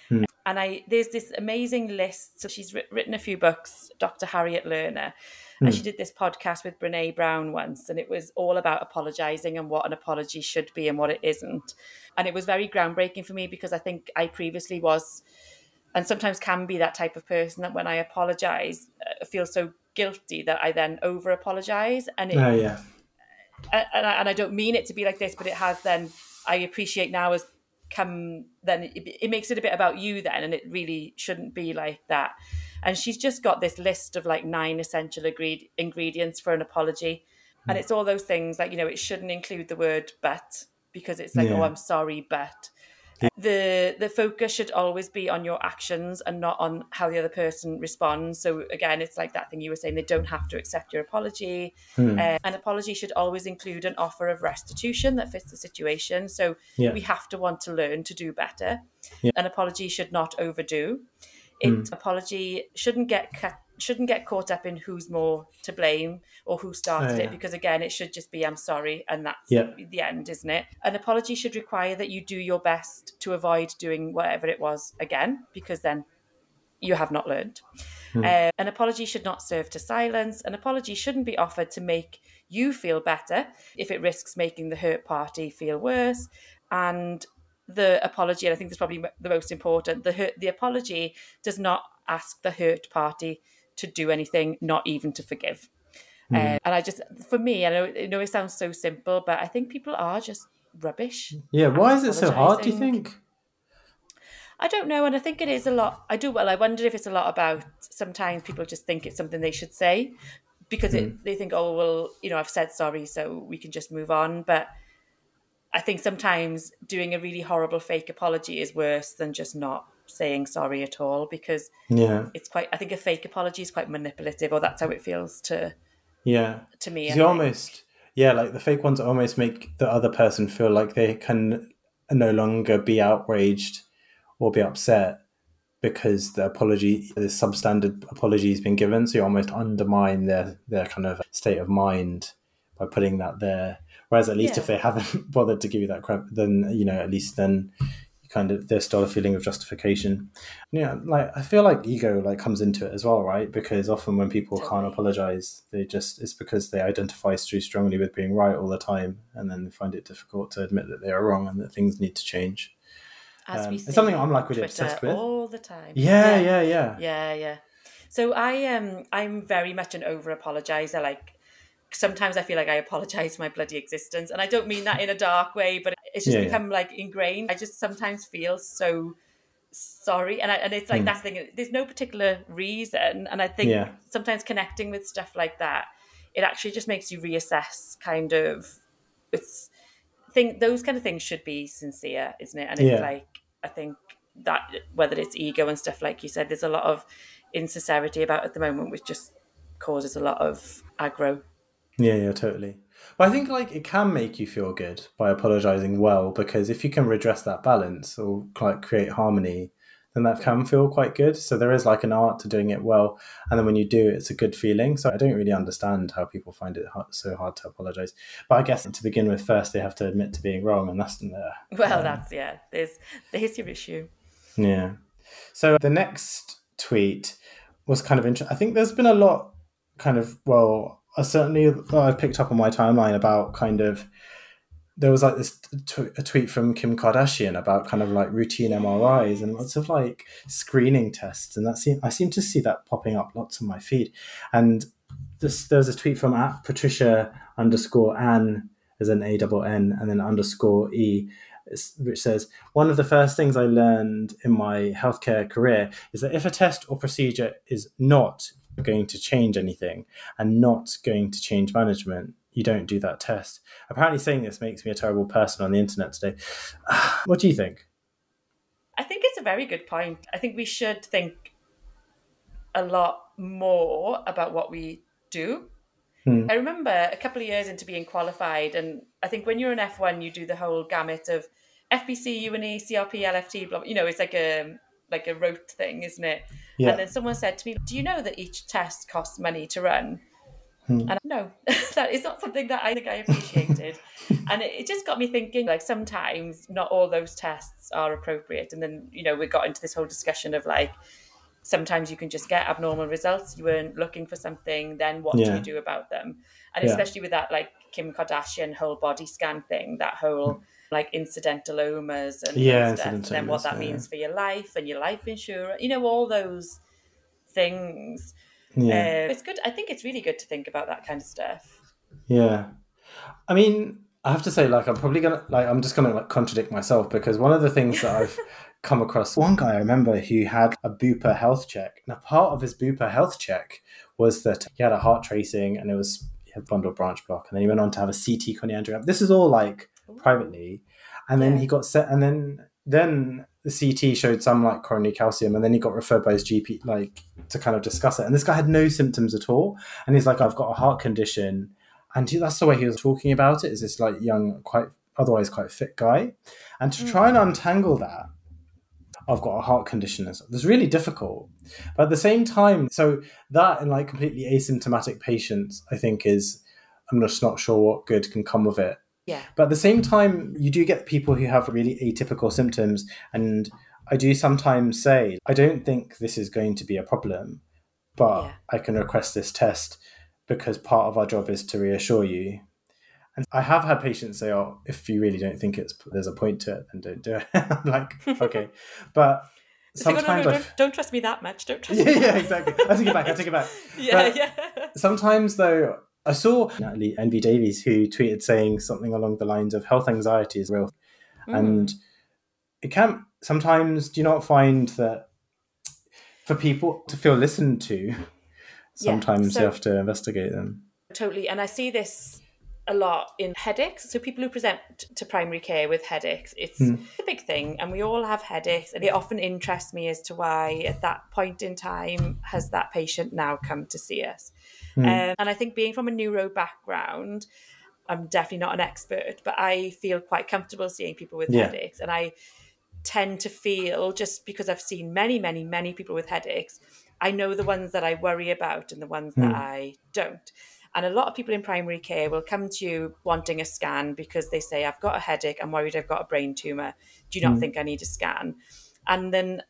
Hmm. And I there's this amazing list. So she's written a few books, Doctor Harriet Lerner. And she did this podcast with Brené Brown once, and it was all about apologising and what an apology should be and what it isn't. And it was very groundbreaking for me, because I think I previously was, and sometimes can be, that type of person that when I apologise, I feel so guilty that I then over-apologise. And it, oh, yeah. and, I, and I don't mean it to be like this, but it has then, I appreciate now as come, then it, it makes it a bit about you then, and it really shouldn't be like that. And she's just got this list of like nine essential agreed ingredients for an apology. And it's all those things like, you know, it shouldn't include the word but, because it's like, yeah. oh, I'm sorry, but. Yeah. The the focus should always be on your actions and not on how the other person responds. So again, it's like that thing you were saying, they don't have to accept your apology. Hmm. Uh, an apology should always include an offer of restitution that fits the situation. So yeah. we have to want to learn to do better. Yeah. An apology should not overdo. It mm. apology shouldn't get ca- shouldn't get caught up in who's more to blame or who started oh, yeah. it, because again, it should just be I'm sorry, and that's yeah. the end, isn't it? An apology should require that you do your best to avoid doing whatever it was again, because then you have not learned. Mm. Uh, an apology should not serve to silence. An apology shouldn't be offered to make you feel better if it risks making the hurt party feel worse. And the apology, and I think that's probably the most important, the hurt, the apology does not ask the hurt party to do anything, not even to forgive. Mm. Uh, and I just, for me, I know, I know it sounds so simple, but I think people are just rubbish. Yeah, why is it so hard, do you think? I don't know. And I think it is a lot. I do. Well, I wonder if it's a lot about sometimes people just think it's something they should say because mm. it, they think, oh, well, you know, I've said sorry, so we can just move on. But I think sometimes doing a really horrible fake apology is worse than just not saying sorry at all, because yeah, it's quite, I think a fake apology is quite manipulative, or that's how it feels to, yeah, to me. You almost, yeah, like the fake ones almost make the other person feel like they can no longer be outraged or be upset because the apology, the substandard apology has been given. So you almost undermine their, their kind of state of mind by putting that there. Whereas at least yeah. if they haven't bothered to give you that crap, then, you know, at least then you kind of, there's still a feeling of justification. Yeah, you know, like I feel like ego like comes into it as well, right? Because often when people totally. can't apologize, they just, it's because they identify too strongly with being right all the time, and then they find it difficult to admit that they are wrong and that things need to change. As um, we see, it's something I'm like really Twitter obsessed with all the time. Yeah, yeah, yeah, yeah, yeah, yeah. So I um, I'm very much an over apologizer. Like sometimes I feel like I apologize for my bloody existence, and I don't mean that in a dark way, but it's just yeah, become yeah. like ingrained. I just sometimes feel so sorry, and I, and it's like mm. that's the thing. There's no particular reason, and I think yeah. sometimes connecting with stuff like that, it actually just makes you reassess kind of it's. Think those kind of things should be sincere, isn't it? And it's yeah. like, I think that whether it's ego and stuff, like you said, there's a lot of insincerity about at the moment, which just causes a lot of aggro. Yeah, yeah, totally. But I think like it can make you feel good by apologizing well, because if you can redress that balance or like create harmony, then that can feel quite good. So there is like an art to doing it well. And then when you do, it's a good feeling. So I don't really understand how people find it hard, so hard to apologise. But I guess to begin with, first, they have to admit to being wrong, and that's... Uh, well, um, that's, yeah, there's, there's your issue. Yeah. So the next tweet was kind of interesting. I think there's been a lot kind of, well, I certainly I've picked up on my timeline about kind of... There was like this t- a tweet from Kim Kardashian about kind of like routine M R Is and lots of like screening tests. And that seem, I seem to see that popping up lots on my feed. And this, there was a tweet from at Patricia underscore Ann as an A-double-N and then underscore E, which says, one of the first things I learned in my healthcare career is that if a test or procedure is not going to change anything and not going to change management, you don't do that test. Apparently saying this makes me a terrible person on the internet today. What do you think? I think it's a very good point. I think we should think a lot more about what we do. Hmm. I remember a couple of years into being qualified, and I think when you're an F one, you do the whole gamut of F B C, U N E, C R P, L F T, blah, you know, it's like a like a rote thing, isn't it? Yeah. And then someone said to me, do you know that each test costs money to run? And no, that is not something that I think I appreciated. And it, it just got me thinking, like, sometimes not all those tests are appropriate. And then, you know, we got into this whole discussion of like, sometimes you can just get abnormal results. You weren't looking for something. Then what yeah. do you do about them? And yeah. especially with that, like, Kim Kardashian whole body scan thing, that whole like incidental omas and, yeah, stuff, and then what that yeah. means for your life and your life insurance, you know, all those things. Yeah. Uh, it's good. I think it's really good to think about that kind of stuff. Yeah. I mean, I have to say, like, I'm probably going to, like, I'm just going to, like, contradict myself, because one of the things that I've come across, one guy I remember who had a Bupa health check. Now, part of his Bupa health check was that he had a heart tracing and it was, he had bundle branch block. And then he went on to have a C T congenital. This is all, like, Ooh. privately. And yeah. then he got set, and then, then, the C T showed some like coronary calcium, and then he got referred by his G P like to kind of discuss it. And this guy had no symptoms at all, and he's like, "I've got a heart condition," and he, that's the way he was talking about it. Is this like young, quite otherwise quite fit guy, and to mm-hmm. try and untangle that, I've got a heart condition. It's really difficult, but at the same time, so that in like completely asymptomatic patients, I think is I'm just not sure what good can come of it. Yeah. But at the same time, you do get people who have really atypical symptoms. And I do sometimes say, I don't think this is going to be a problem, but yeah. I can request this test because part of our job is to reassure you. And I have had patients say, oh, if you really don't think it's there's a point to it, then don't do it. I'm like, okay. But sometimes like, oh, no, no, don't, don't trust me that much. Don't trust yeah, me. Yeah, exactly. I take it back. I take it back. Yeah, but yeah. Sometimes, though... I saw Natalie Envy Davies, who tweeted saying something along the lines of health anxiety is real. Mm. And it can sometimes do you not find that for people to feel listened to, sometimes yeah, so, you have to investigate them? Totally. And I see this a lot in headaches. So people who present to primary care with headaches, it's mm. a big thing, and we all have headaches, and it often interests me as to why at that point in time has that patient now come to see us. Mm. Um, and I think being from a neuro background, I'm definitely not an expert, but I feel quite comfortable seeing people with yeah. headaches, and I tend to feel, just because I've seen many, many, many people with headaches, I know the ones that I worry about and the ones mm. that I don't. And a lot of people in primary care will come to you wanting a scan because they say, I've got a headache, I'm worried I've got a brain tumour. Do you not mm. think I need a scan? And then,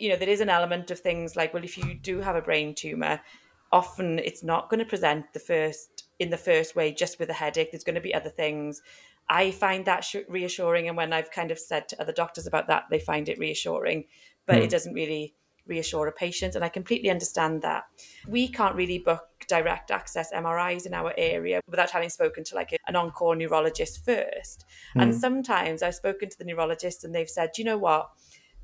you know, there is an element of things like, well, if you do have a brain tumour, often it's not going to present the first in the first way just with a headache. There's going to be other things. I find that reassuring. And when I've kind of said to other doctors about that, they find it reassuring, but mm. it doesn't really reassure a patient. And I completely understand that. We can't really book direct access M R Is in our area without having spoken to like an on-call neurologist first. Mm. And sometimes I've spoken to the neurologist and they've said, you know what,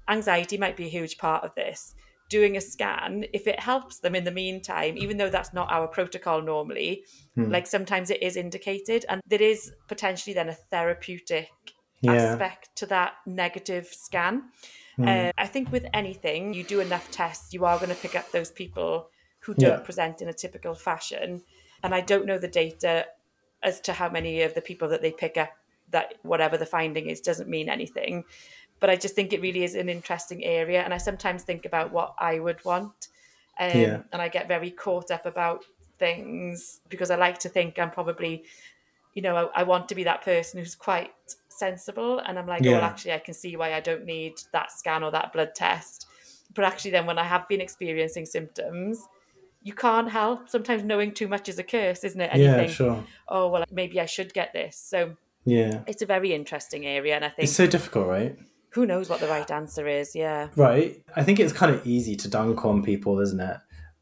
anxiety might be a huge part of this. Doing a scan, if it helps them in the meantime, even though that's not our protocol normally, mm. like sometimes it is indicated. And there is potentially then a therapeutic yeah. aspect to that negative scan. Mm. Uh, I think with anything, you do enough tests, you are going to pick up those people who don't yeah. present in a typical fashion. And I don't know the data as to how many of the people that they pick up, that whatever the finding is doesn't mean anything. But I just think it really is an interesting area. And I sometimes think about what I would want. Um, yeah. And I get very caught up about things because I like to think I'm probably, you know, I, I want to be that person who's quite sensible. And I'm like, yeah. oh, well, actually, I can see why I don't need that scan or that blood test. But actually, then when I have been experiencing symptoms, you can't help. Sometimes knowing too much is a curse, isn't it? And yeah, you think, sure. oh, well, maybe I should get this. So yeah, it's a very interesting area. And I think it's so difficult, right? Who knows what the right answer is, yeah. Right. I think it's kind of easy to dunk on people, isn't it?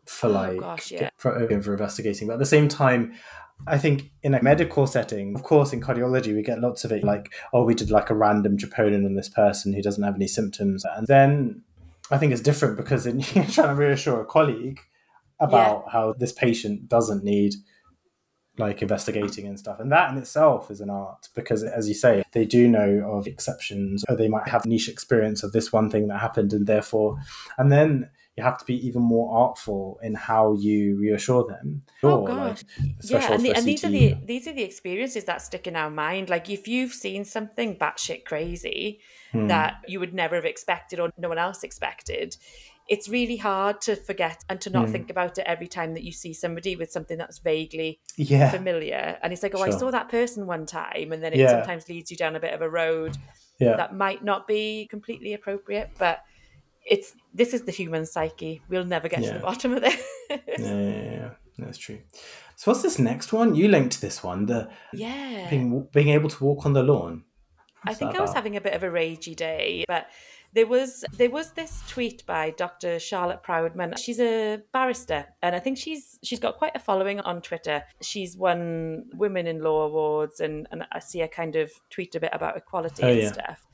For like, oh, gosh, yeah. for, for investigating. But at the same time, I think in a medical setting, of course, in cardiology, we get lots of it like, oh, we did like a random troponin on this person who doesn't have any symptoms. And then I think it's different because then you're trying to reassure a colleague about yeah. how this patient doesn't need like investigating and stuff. And that in itself is an art because, as you say, they do know of exceptions or they might have niche experience of this one thing that happened, and therefore, and then you have to be even more artful in how you reassure them. Oh, or, gosh. Like, yeah, and, the, and these, are the, these are the experiences that stick in our mind. Like if you've seen something batshit crazy hmm. that you would never have expected or no one else expected, it's really hard to forget and to not mm. think about it every time that you see somebody with something that's vaguely yeah. familiar. And it's like, oh, sure. I saw that person one time. And then it yeah. sometimes leads you down a bit of a road yeah. that might not be completely appropriate. But it's this is the human psyche. We'll never get yeah. to the bottom of this. yeah, yeah, yeah, that's true. So what's this next one? You linked this one, the yeah. being, being able to walk on the lawn. What's I think I was about? having a bit of a ragey day, but... There was there was this tweet by Doctor Charlotte Proudman. She's a barrister, and I think she's she's got quite a following on Twitter. She's won Women in Law awards, and, and I see her kind of tweet a bit about equality oh, and yeah. stuff.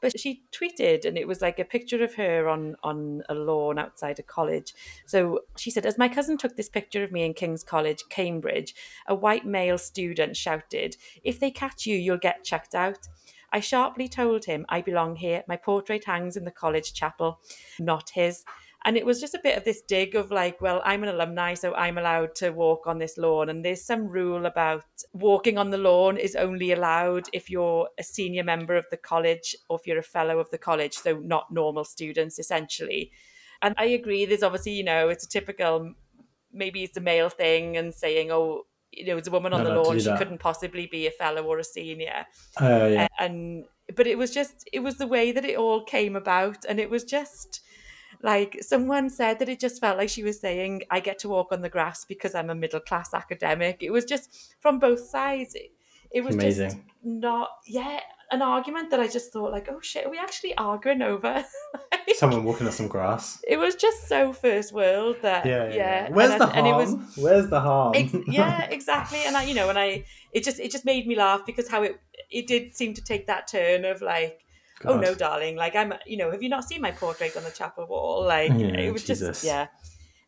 But she tweeted, and it was like a picture of her on, on a lawn outside a college. So she said, as my cousin took this picture of me in King's College, Cambridge, a white male student shouted, "If they catch you, you'll get chucked out." I sharply told him, I belong here. My portrait hangs in the college chapel, not his. And it was just a bit of this dig of like, well, I'm an alumni, so I'm allowed to walk on this lawn. And there's some rule about walking on the lawn is only allowed if you're a senior member of the college or if you're a fellow of the college. So not normal students, essentially. And I agree. There's obviously, you know, it's a typical, maybe it's a male thing and saying, oh, you know, it's a woman on no, the lawn. She couldn't possibly be a fellow or a senior. Uh, yeah. And but it was just, it was the way that it all came about. And it was just like someone said that it just felt like she was saying, I get to walk on the grass because I'm a middle class academic. It was just from both sides. It, it was amazing. Just not, yeah, an argument that I just thought like, oh shit, are we actually arguing over? like, someone walking on some grass. It was just so first world that, yeah. yeah, yeah. yeah. Where's and the I, harm? And it was, Where's the harm? Ex- yeah, exactly. And I, you know, and I, it just, it just made me laugh because how it, it did seem to take that turn of like, God. Oh no, darling, like I'm, you know, have you not seen my portrait on the chapel wall? Like yeah, it was Jesus. just, yeah.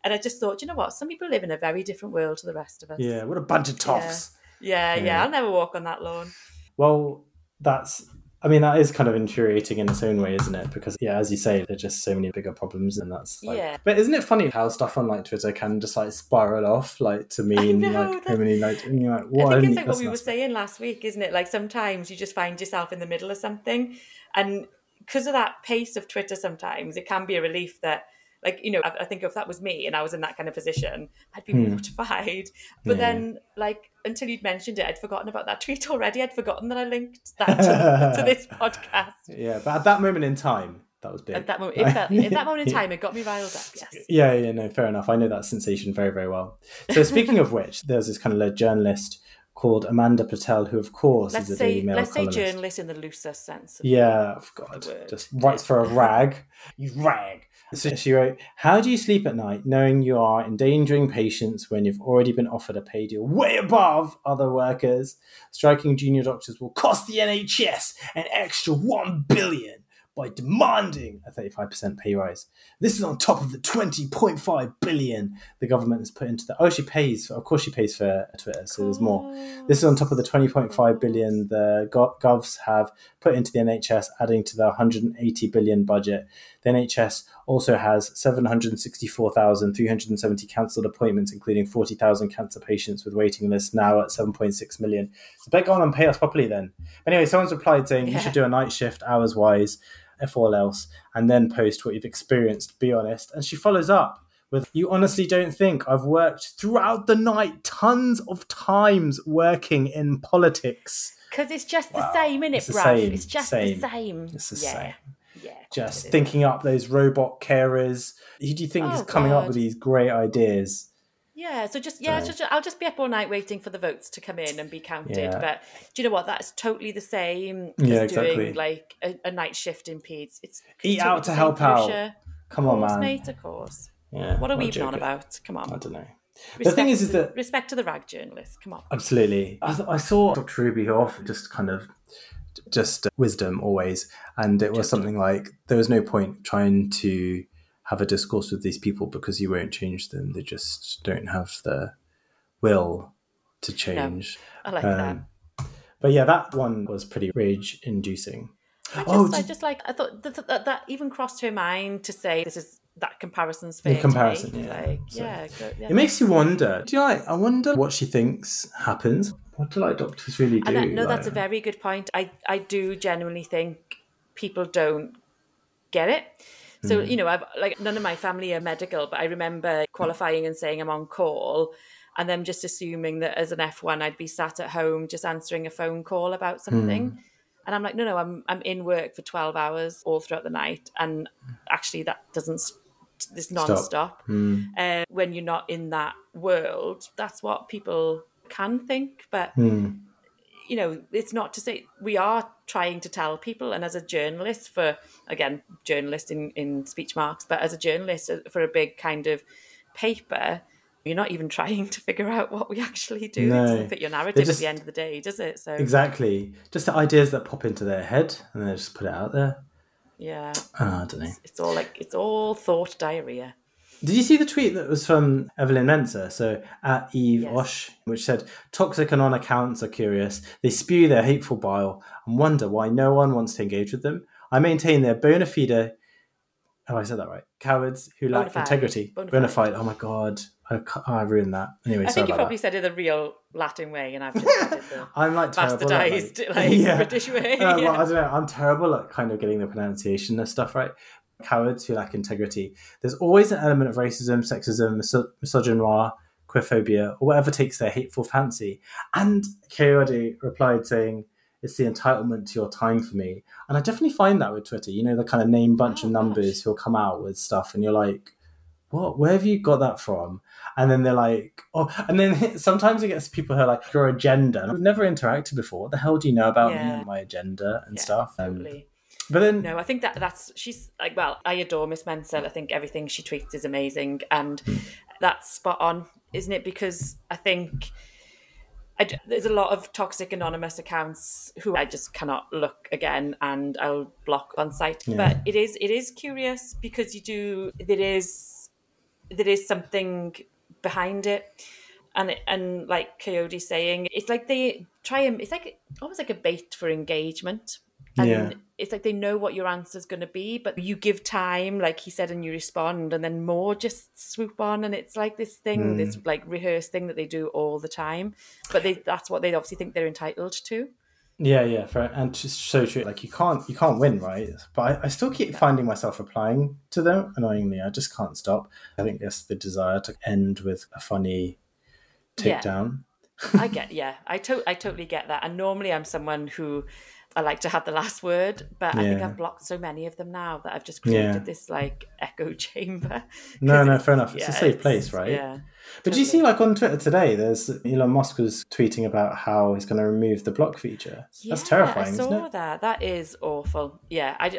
And I just thought, you know what? Some people live in a very different world to the rest of us. Yeah, what a bunch of toffs. Yeah, yeah, yeah. yeah I'll never walk on that lawn. Well, that's, I mean, that is kind of infuriating in its own way, isn't it? Because, yeah, as you say, there are just so many bigger problems, and that's like... Yeah. But isn't it funny how stuff on, like, Twitter can just, like, spiral off, like, to mean, know, like, how many, like... And you're like, what? I think it's like what we were saying last week, isn't it? Like, sometimes you just find yourself in the middle of something, and because of that pace of Twitter sometimes, it can be a relief that... Like, you know, I think if that was me and I was in that kind of position, I'd be mm. mortified. But yeah. then, like, until you'd mentioned it, I'd forgotten about that tweet already. I'd forgotten that I linked that to, to this podcast. Yeah, but at that moment in time, that was big. At that moment, like, if that, at that moment in time, yeah. it got me riled up, yes. Yeah, yeah, no, fair enough. I know that sensation very, very well. So speaking of which, there's this kind of journalist called Amanda Patel, who, of course, let's is a Daily Mail let's columnist. Let's say journalist in the looser sense. Of yeah, of God. Just writes for a rag. You rag. So she wrote, how do you sleep at night knowing you are endangering patients when you've already been offered a pay deal way above other workers? Striking junior doctors will cost the N H S an extra one billion dollars by demanding a thirty-five percent pay rise. This is on top of the twenty point five billion dollars the government has put into the... Oh, she pays. Of course she pays for Twitter, so there's more. This is on top of the twenty point five billion dollars the govs have put into the N H S, adding to the one hundred eighty billion dollars budget. The N H S also has seven hundred sixty-four thousand three hundred seventy cancelled appointments, including forty thousand cancer patients with waiting lists now at seven point six million. So back on and pay us properly then. Anyway, someone's replied saying yeah. you should do a night shift hours-wise, if all else, and then post what you've experienced, be honest. And she follows up with, you honestly don't think I've worked throughout the night tons of times working in politics? Because it's just wow. the same, innit, it's bruv? Same, it's just same. the same. It's the yeah. same. Yeah, just thinking up those robot carers. Who do you think oh, is coming God. up with these great ideas? Yeah, so just yeah, so. I'll just be up all night waiting for the votes to come in and be counted. Yeah. But do you know what? That's totally the same as yeah, exactly. doing like a, a night shift in peds. It's eat out to help pressure. out. Come on, course, man. Mate, of course. Yeah, what are we even on about? Come on. I don't know. Respect, the thing is, is that respect to the rag journalists. Come on. Absolutely. I, th- I saw Doctor Ruby who often just kind of. just uh, wisdom always, and it was something like there was no point trying to have a discourse with these people because you won't change them. They just don't have the will to change. No, I like um, that. But yeah, that one was pretty rage inducing. I just, oh, I just like I thought that, that, that even crossed her mind to say this is that comparison's fair. The comparison, to me. yeah, like, so, yeah, go, yeah. It makes you wonder. Do you know, like? I wonder what she thinks happens. What do like doctors really do? And that, no, like, that's a very good point. I, I do genuinely think people don't get it. So, mm-hmm. you know, I've, like none of my family are medical, but I remember qualifying and saying I'm on call and them just assuming that as an F one, I'd be sat at home just answering a phone call about something. Mm. And I'm like, no, no, I'm I'm in work for twelve hours all throughout the night. And actually that doesn't... This non-stop. Mm. Uh, when you're not in that world, that's what people... can think, but mm. you know, it's not to say we are trying to tell people, and as a journalist for again journalist in in speech marks, but as a journalist for a big kind of paper, you're not even trying to figure out what we actually do. No. It doesn't fit your narrative just, at the end of the day, does it? So exactly, just the ideas that pop into their head and they just put it out there. Yeah, oh, I don't know. It's, it's all like it's all thought diarrhea. Did you see the tweet that was from Evelyn Mensah? So at Eve yes. Osh, which said, toxic and on accounts are curious. They spew their hateful bile and wonder why no one wants to engage with them. I maintain their bona fide, oh, I said that right, cowards who lack Bonafide. integrity. Bonafide. Bonafide. Oh my God, I, oh, I ruined that. Anyway, I think you probably that. said it the real Latin way and I've just said it the I'm like bastardized at, like, like, yeah. British way. Uh, well, yeah. I don't know, I'm terrible at kind of getting the pronunciation of stuff right. Cowards who lack integrity. There's always an element of racism, sexism, miso- misogynoir, queerphobia, or whatever takes their hateful fancy. And K O D replied saying, it's the entitlement to your time for me. And I definitely find that with Twitter, you know, the kind of name bunch oh, of numbers gosh. who'll come out with stuff and you're like, what, where have you got that from? And then they're like, oh, and then sometimes it gets people who are like, your agenda. I've never interacted before. What the hell do you know about yeah. me and my agenda and yeah, stuff? Totally. Um, But then, no, I think that that's, she's like, well, I adore Miss Mensah. I think everything she tweets is amazing. And that's spot on, isn't it? Because I think I, there's a lot of toxic anonymous accounts who I just cannot look again, and I'll block on sight. Yeah. But it is it is curious, because you do there is there is something behind it, and and like Coyote saying, it's like they try and it's like almost like a bait for engagement. And yeah. It's like they know what your answer's going to be, but you give time, like he said, and you respond, and then more just swoop on. And it's like this thing, mm. this like rehearsed thing that they do all the time. But they, that's what they obviously think they're entitled to. Yeah, yeah, for, and it's so true. Like you can't, you can't win, right? But I, I still keep finding myself replying to them. Annoyingly, I just can't stop. I think that's the desire to end with a funny takedown. Yeah. I get, yeah, I to, I totally get that. And normally, I'm someone who. I like to have the last word, but yeah. I think I've blocked so many of them now that I've just created yeah. this like echo chamber. No, no, fair enough. It's yeah, a safe it's, place, right? Yeah. But totally. Do you see like on Twitter today, there's Elon Musk was tweeting about how he's going to remove the block feature. Yeah, that's terrifying, isn't it? I saw that. That is awful. Yeah. I,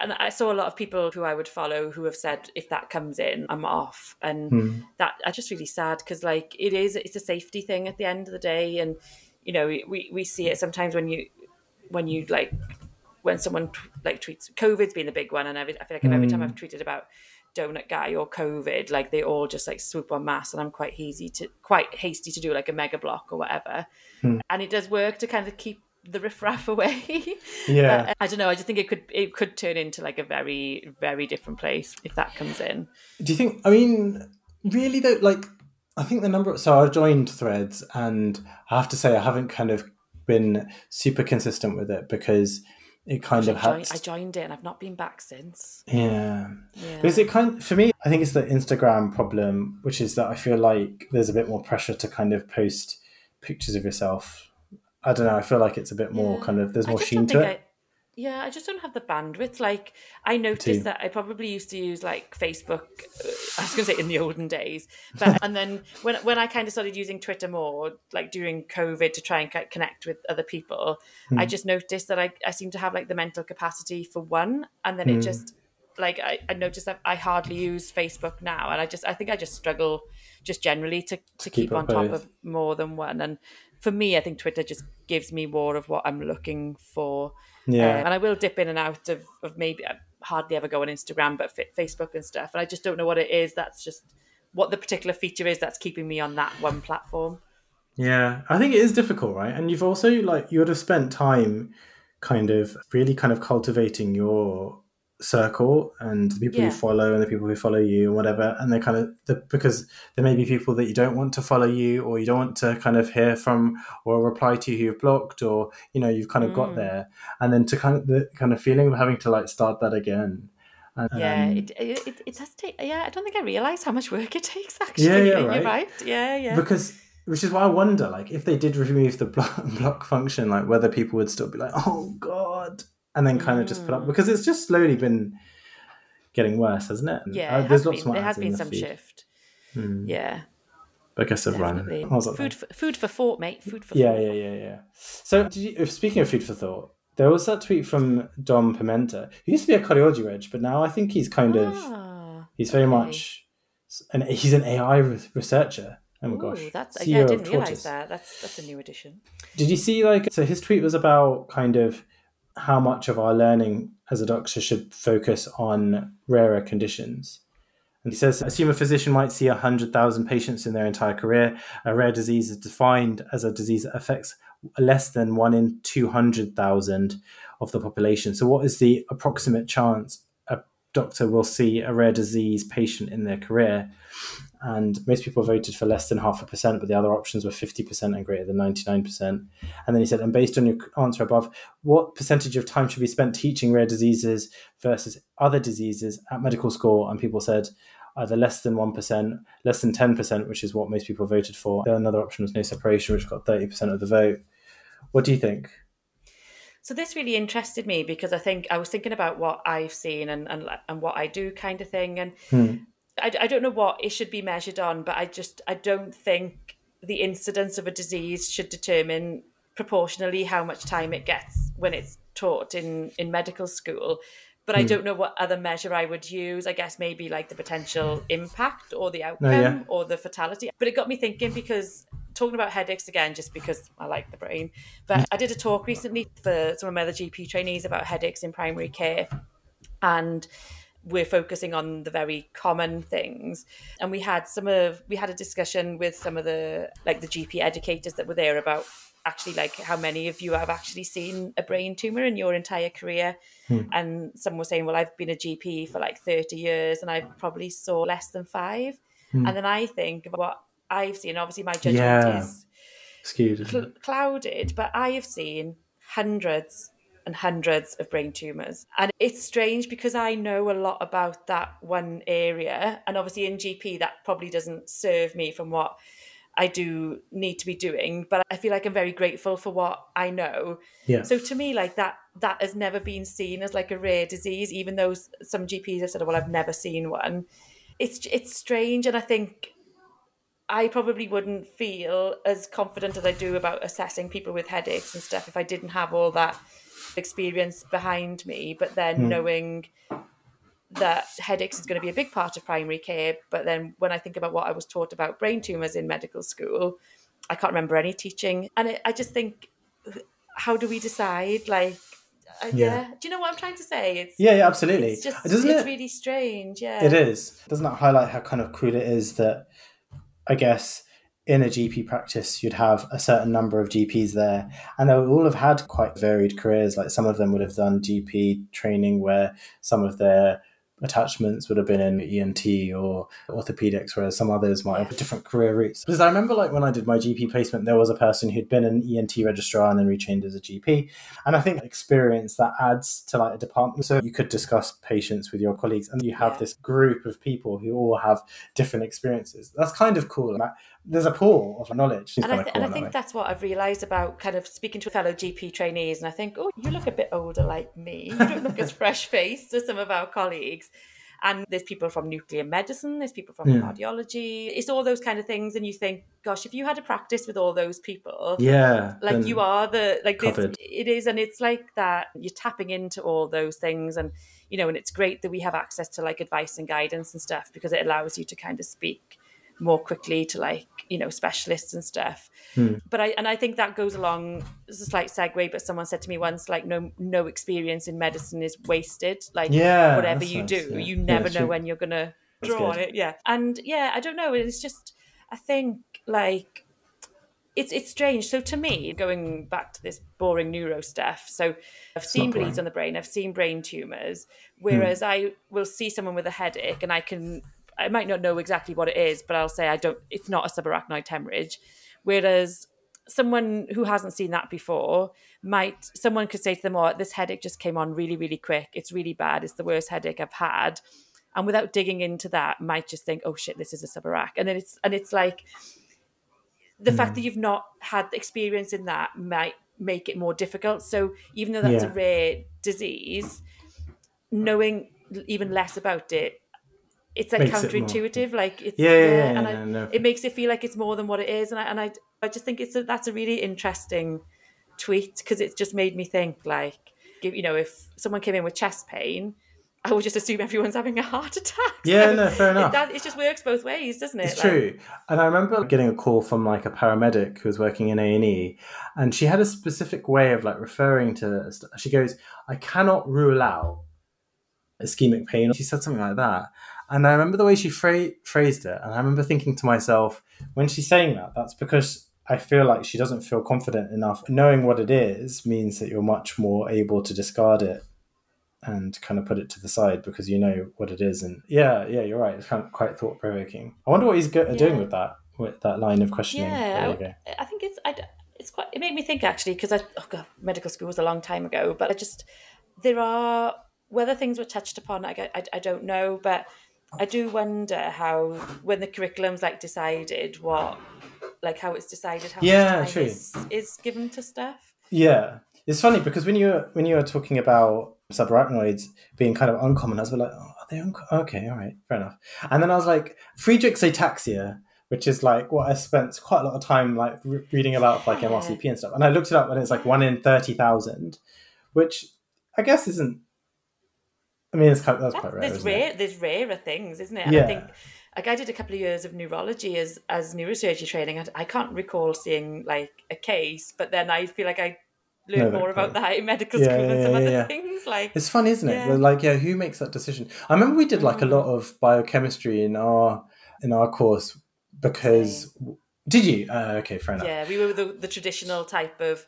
and I saw a lot of people who I would follow who have said, if that comes in, I'm off. And hmm. that I just really sad because like it is, it's a safety thing at the end of the day. And, you know, we, we see it sometimes when you, when you like, when someone t- like tweets, COVID's been the big one, and every, I feel like every mm. time I've tweeted about Donut Guy or COVID, like they all just like swoop on mass, and I'm quite easy to, quite hasty to do like a mega block or whatever, mm. and it does work to kind of keep the riffraff away. Yeah, but I don't know. I just think it could it could turn into like a very very different place if that comes in. Do you think? I mean, really though, like I think the number. So I've joined Threads, and I have to say I haven't kind of. been super consistent with it because it kind of helps. I joined it and I've not been back since. Yeah. yeah. Because it kind of, for me, I think it's the Instagram problem, which is that I feel like there's a bit more pressure to kind of post pictures of yourself. I don't know. I feel like it's a bit more yeah. kind of, there's more sheen to it. I, yeah. I just don't have the bandwidth. Like I noticed Too. that I probably used to use like Facebook, I was going to say in the olden days, but and then when when I kind of started using Twitter more, like during COVID, to try and connect with other people, mm. I just noticed that I, I seem to have like the mental capacity for one, and then mm. it just like I, I noticed that I hardly use Facebook now, and I just I think I just struggle just generally to, to, to keep, keep on top of more than one. And for me, I think Twitter just gives me more of what I'm looking for. Yeah, um, and I will dip in and out of, of maybe. Hardly ever go on Instagram, but Facebook and stuff. And I just don't know what it is. That's just what the particular feature is that's keeping me on that one platform. Yeah, I think it is difficult, right? And you've also like you would have spent time, kind of really kind of cultivating your circle and the people yeah. you follow and the people who follow you and whatever. And they kind of the, because there may be people that you don't want to follow you or you don't want to kind of hear from or reply to who you've blocked or you know you've kind of mm. got there. And then to kind of the kind of feeling of having to like start that again. And, yeah, um, it it it does take. Yeah, I don't think I realised how much work it takes. Actually, yeah, yeah, right. You're right. Yeah, yeah. Because. Which is why I wonder, like, if they did remove the block, block function, like whether people would still be like, oh God. And then kind of just put up, because it's just slowly been getting worse, hasn't it? And yeah, uh, there's lots been, more. There has been the some feed. shift. Mm. Yeah, I guess I've run. Food, for, food for thought, mate. Food for yeah, thought. yeah, yeah, yeah. So, did you, speaking of food for thought, there was that tweet from Dom Pimenta, who used to be a cardiology reg, but now I think he's kind ah, of he's very okay. much, and he's an A I re- researcher. Oh my Ooh, gosh, that's, C E O yeah, I didn't realise that. That's that's a new addition. Did you see like so? His tweet was about kind of. How much of our learning as a doctor should focus on rarer conditions. And he says, assume a physician might see one hundred thousand patients in their entire career. A rare disease is defined as a disease that affects less than one in two hundred thousand of the population. So what is the approximate chance a doctor will see a rare disease patient in their career? And most people voted for less than half a percent, but the other options were fifty percent and greater than ninety-nine percent. And then he said, and based on your answer above, what percentage of time should be spent teaching rare diseases versus other diseases at medical school? And people said either less than one percent, less than ten percent, which is what most people voted for. Then another option was no separation, which got thirty percent of the vote. What do you think? So this really interested me because I think I was thinking about what I've seen and and, and what I do kind of thing. And hmm. I, I don't know what it should be measured on, but I just, I don't think the incidence of a disease should determine proportionally how much time it gets when it's taught in, in medical school. But mm. I don't know what other measure I would use. I guess maybe like the potential impact or the outcome no, yeah. or the fatality. But it got me thinking because talking about headaches again, just because I like the brain. But I did a talk recently for some of my other G P trainees about headaches in primary care. And we're focusing on the very common things. And we had some of, we had a discussion with some of the, like the G P educators that were there about actually like how many of you have actually seen a brain tumour in your entire career. Hmm. And someone was saying, well, I've been a G P for like thirty years and I probably saw less than five. Hmm. And then I think about what I've seen, obviously my judgment yeah. is skewed, isn't it? Clouded, but I have seen hundreds and hundreds of brain tumours. And it's strange because I know a lot about that one area. And obviously in G P, that probably doesn't serve me from what I do need to be doing, but I feel like I'm very grateful for what I know. Yeah. So to me, like that, that has never been seen as like a rare disease, even though some G Ps have said, well, I've never seen one. It's it's strange. And I think I probably wouldn't feel as confident as I do about assessing people with headaches and stuff if I didn't have all that experience behind me. But then mm. knowing that headaches is going to be a big part of primary care. But then when I think about what I was taught about brain tumours in medical school, I can't remember any teaching. And it, I just think, how do we decide? Like, uh, yeah. yeah. Do you know what I'm trying to say? It's, yeah, yeah, absolutely. It's just, Doesn't it's it, really strange. Yeah, it is. Doesn't that highlight how kind of cruel it is that, I guess, in a G P practice, you'd have a certain number of G Ps there, and they would all have had quite varied careers. Like some of them would have done G P training where some of their attachments would have been in E N T or orthopedics, whereas some others might have different career routes. Because I remember, like, when I did my G P placement, there was a person who'd been an E N T registrar and then retrained as a G P. And I think experience that adds to like a department. So you could discuss patients with your colleagues and you have yeah. this group of people who all have different experiences. That's kind of cool. Like, there's a pool of knowledge. And I, th- cool and I think that that's what I've realised about kind of speaking to fellow G P trainees. And I think, oh, you look a bit older like me. You don't look as fresh-faced as some of our colleagues. And there's people from nuclear medicine, there's people from yeah. cardiology. It's all those kind of things. And you think, gosh, if you had a practice with all those people, yeah, like you are the, like this, it is. And it's like that you're tapping into all those things. And, you know, and it's great that we have access to like advice and guidance and stuff, because it allows you to kind of speak more quickly to like, you know, specialists and stuff. Hmm. But I, and I think that goes along, it's a slight segue, but someone said to me once, like, no, no experience in medicine is wasted. Like yeah, whatever you nice, do, yeah. you never yeah, know when you're going to draw on it. Yeah. And yeah, I don't know. It's just, I think like, it's, it's strange. So to me, going back to this boring neuro stuff, so I've seen bleeds on the brain, I've seen brain tumours, whereas hmm. I will see someone with a headache and I can, I might not know exactly what it is, but I'll say I don't, it's not a subarachnoid hemorrhage. Whereas someone who hasn't seen that before might, someone could say to them, oh, this headache just came on really, really quick. It's really bad. It's the worst headache I've had. And without digging into that, might just think, oh shit, this is a subarach. And then it's, and it's like the mm. fact that you've not had the experience in that might make it more difficult. So even though that's yeah. a rare disease, knowing even less about it, it's like makes counterintuitive, it like it's yeah, yeah, yeah, yeah and I, no, no. it makes it feel like it's more than what it is, and I and I, I just think it's a, that's a really interesting tweet, because it's just made me think, like, you know, if someone came in with chest pain, I would just assume everyone's having a heart attack. Yeah, so no, fair enough. It, that, it just works both ways, doesn't it? It's like, true. And I remember getting a call from like a paramedic who was working in A and E, and she had a specific way of like referring to. She goes, "I cannot rule out ischemic pain." She said something like that. And I remember the way she fra- phrased it. And I remember thinking to myself, when she's saying that, that's because I feel like she doesn't feel confident enough. Knowing what it is means that you're much more able to discard it and kind of put it to the side because you know what it is. And yeah, yeah, you're right. It's kind of quite thought provoking. I wonder what he's go- yeah. doing with that, with that line of questioning. Yeah, there I, I think it's, I, it's quite, it made me think actually, because I, oh God, medical school was a long time ago, but I just, there are, whether things were touched upon, I, I, I don't know, but I do wonder how, when the curriculum's like decided what, like how it's decided how yeah, much time is, is given to stuff. Yeah, it's funny because when you when you were talking about subarachnoids being kind of uncommon, I was like, oh, are they uncommon? Okay, all right, fair enough. And then I was like, Friedreich's ataxia, which is like what I spent quite a lot of time like re- reading about, like yeah. M R C P and stuff. And I looked it up, and it's like one in thirty thousand, which I guess isn't. I mean, it's quite, that's, that's quite rare. There's, rare, there's rarer things, isn't it? And yeah. I think like I did a couple of years of neurology as as neurosurgery training, and I can't recall seeing like a case, but then I feel like I learn no, more about that in medical yeah, school than yeah, some yeah, other yeah. things. Like, it's fun, isn't it? Yeah. We're like, yeah, who makes that decision? I remember we did like mm. a lot of biochemistry in our in our course because Same. did you? Uh, okay, fair enough. Yeah, we were the, the traditional type of.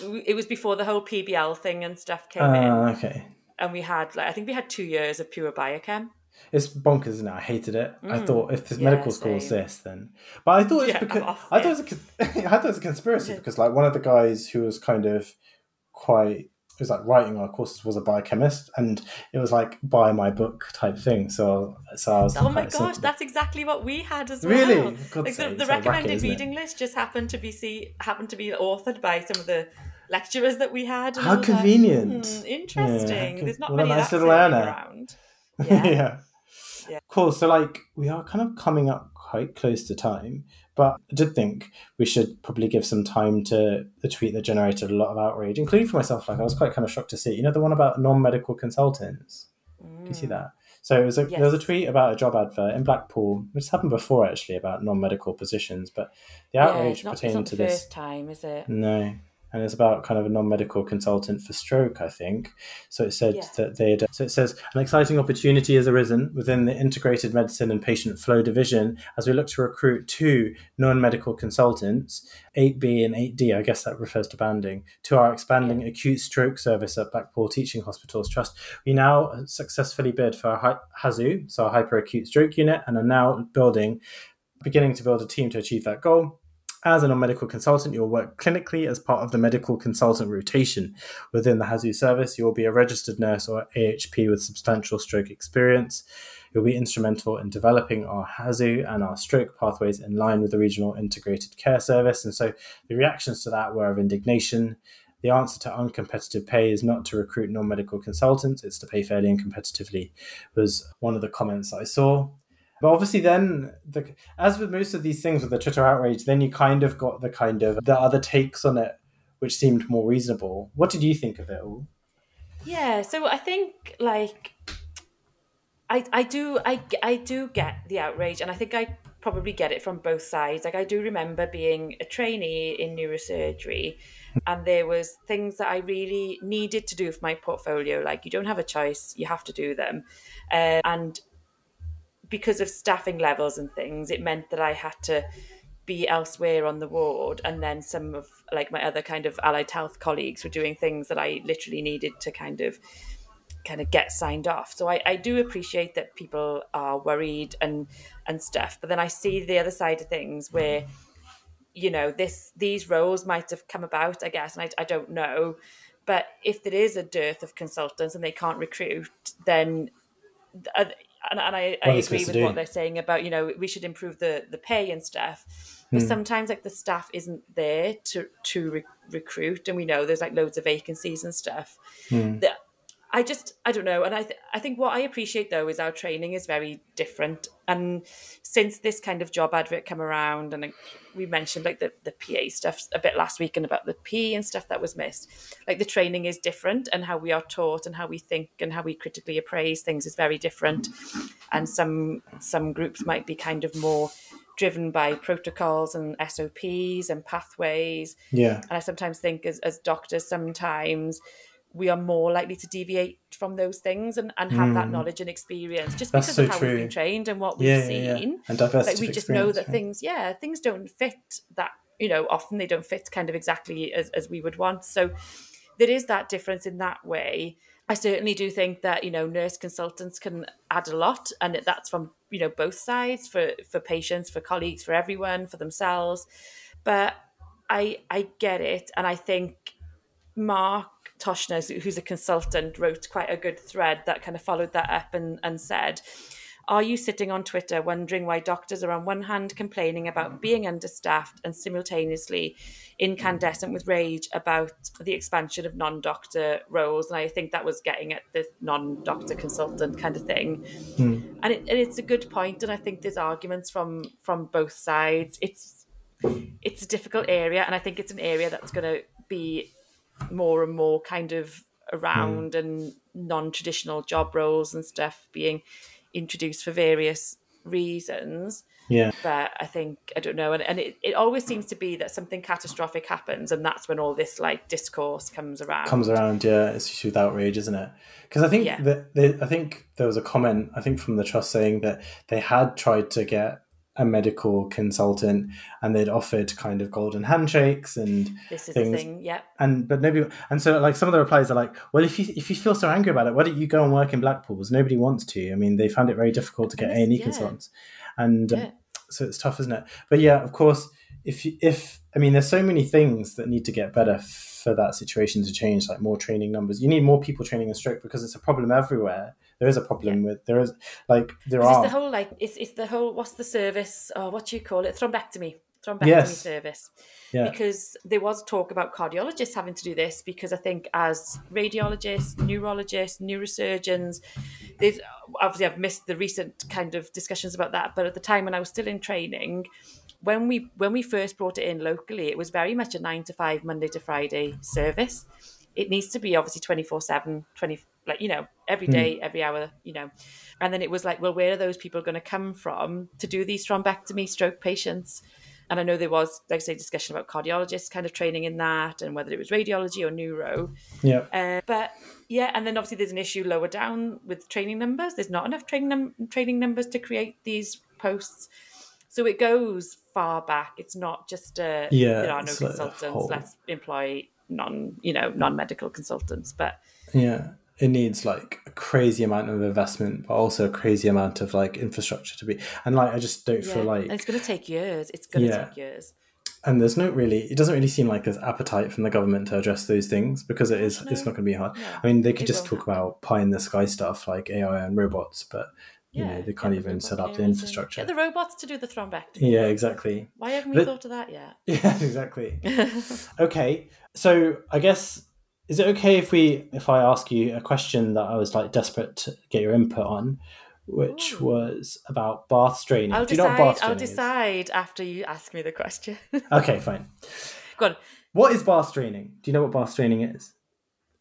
It was before the whole P B L thing and stuff came uh, in. Okay. And we had like I think we had two years of pure biochem. It's bonkers, isn't it? I hated it. Mm. I thought if this yeah, medical school is this, then. But I thought it's yeah, because off, I, yeah. thought it a, I thought it was a conspiracy because, like, one of the guys who was kind of quite who was like writing our courses was a biochemist, and it was like buy my book type thing. So, so I was. Oh my gosh, that's exactly what we had as well. Really, like, the, the recommended racket, reading list just happened to be see happened to be authored by some of the lecturers that we had. How convenient! Like, hmm, interesting. Yeah, There's not many nice little around. Yeah. yeah. Yeah. Cool. So, like, we are kind of coming up quite close to time, but I did think we should probably give some time to the tweet that generated a lot of outrage, including for myself. Like, I was quite kind of shocked to see, you know, the one about non-medical consultants. Mm. Do you see that? So it was a, yes. there was a tweet about a job advert in Blackpool, which happened before actually about non-medical positions, but the outrage yeah, not, pertained to the this. It's not the first time, is it? No. And it's about kind of a non-medical consultant for stroke, I think. So it said yeah. that they had, so it says, an exciting opportunity has arisen within the integrated medicine and patient flow division as we look to recruit two non-medical consultants, eight B and eight D, I guess that refers to banding, to our expanding yeah. acute stroke service at Blackpool Teaching Hospitals Trust. We now successfully bid for a HAZU, so a hyperacute stroke unit, and are now building, beginning to build a team to achieve that goal. As a non-medical consultant, you'll work clinically as part of the medical consultant rotation. Within the HAZU service, you'll be a registered nurse or A H P with substantial stroke experience. You'll be instrumental in developing our HAZU and our stroke pathways in line with the regional integrated care service. And so the reactions to that were of indignation. The answer to uncompetitive pay is not to recruit non-medical consultants, it's to pay fairly and competitively, was one of the comments I saw. But obviously then, the, as with most of these things with the Twitter outrage, then you kind of got the kind of the other takes on it, which seemed more reasonable. What did you think of it all? Yeah, so I think, like, I I do I, I do get the outrage, and I think I probably get it from both sides. Like, I do remember being a trainee in neurosurgery, and there was things that I really needed to do for my portfolio. Like, you don't have a choice, you have to do them. Uh, and... because of staffing levels and things, it meant that I had to be elsewhere on the ward. And then some of, like, my other kind of allied health colleagues were doing things that I literally needed to kind of kind of get signed off. So I, I do appreciate that people are worried and and stuff. But then I see the other side of things where, you know, this these roles might have come about, I guess, and I, I don't know. But if there is a dearth of consultants and they can't recruit, then... Uh, And, and I, I agree with what they're saying about, you know, we should improve the, the pay and stuff. But mm. sometimes, like, the staff isn't there to, to re- recruit. And we know there's, like, loads of vacancies and stuff. Mm. The, I just, I don't know. And I th- I think what I appreciate, though, is our training is very different. And since this kind of job advert come around, and, like, we mentioned, like, the, the P A stuff a bit last week and about the P and stuff that was missed, like, the training is different, and how we are taught and how we think and how we critically appraise things is very different. And some some groups might be kind of more driven by protocols and S O Ps and pathways. Yeah. And I sometimes think as, as doctors sometimes... we are more likely to deviate from those things and, and have mm. that knowledge and experience just That's because so of how true. We've been trained and what we've yeah, seen. Yeah, yeah. And diversity. Like, we just know that right? things, yeah, things don't fit that, you know, often they don't fit kind of exactly as, as we would want. So there is that difference in that way. I certainly do think that, you know, nurse consultants can add a lot, and that's from, you know, both sides, for, for patients, for colleagues, for everyone, for themselves. But I I get it. And I think Mark Toshner, who's a consultant, wrote quite a good thread that kind of followed that up and, and said, are you sitting on Twitter wondering why doctors are on one hand complaining about being understaffed and simultaneously incandescent with rage about the expansion of non-doctor roles? And I think that was getting at the non-doctor consultant kind of thing. Mm. And, it, and it's a good point. And I think there's arguments from, from both sides. It's, it's a difficult area. And I think it's an area that's going to be more and more kind of around mm. and non-traditional job roles and stuff being introduced for various reasons. Yeah. But I think, I don't know. And, and it, it always seems to be that something catastrophic happens. And that's when all this like discourse comes around. Comes around, yeah. It's just with outrage, isn't it? Because I think yeah. that they, I think there was a comment, I think from the trust saying that they had tried to get a medical consultant and they'd offered kind of golden handshakes and this is things. The thing, yeah. And but nobody, and so like some of the replies are like, well, if you if you feel so angry about it, why don't you go and work in Blackpool? Because nobody wants to. I mean, they found it very difficult to get A and E consultants, and yeah. um, so it's tough, isn't it? But yeah, of course, if you, if I mean, there's so many things that need to get better for that situation to change, like more training numbers. You need more people training in stroke because it's a problem everywhere. There is a problem yeah. with there is like there are it's the whole like it's it's the whole what's the service or oh, what do you call it thrombectomy thrombectomy yes. service yeah. because there was talk about cardiologists having to do this because I think as radiologists, neurologists, neurosurgeons, there's obviously I've missed the recent kind of discussions about that, but at the time when I was still in training, when we when we first brought it in locally, it was very much a nine to five Monday to Friday service. It needs to be obviously twenty-four seven, twenty, like, you know, every day, mm. every hour, you know. And then it was like, well, where are those people going to come from to do these thrombectomy stroke patients? And I know there was, like I say, discussion about cardiologists kind of training in that and whether it was radiology or neuro. Yeah. Uh, but yeah, and then obviously there's an issue lower down with training numbers. There's not enough training, num- training numbers to create these posts. So it goes far back. It's not just, uh, yeah, there are no consultants, like whole... let's employ non you know non-medical consultants, but yeah it needs like a crazy amount of investment but also a crazy amount of like infrastructure to be and like I just don't yeah. feel like and it's going to take years it's going to yeah. take years and there's no really it doesn't really seem like there's appetite from the government to address those things because it is no. it's not going to be hard yeah. I mean they could it just talk happen. About pie in the sky stuff like A I and robots but you yeah, know they can't even set up the infrastructure. Get the robots to do the thrombectomy. Yeah, exactly. Why haven't we but, thought of that yet? Yeah, exactly. Okay, so I guess is it okay if we if I ask you a question that I was like desperate to get your input on, which Ooh. Was about bath straining? I'll do decide. You know what bath straining I'll decide is? After you ask me the question. Okay, fine. Go on. What is bath straining? Do you know what bath straining is?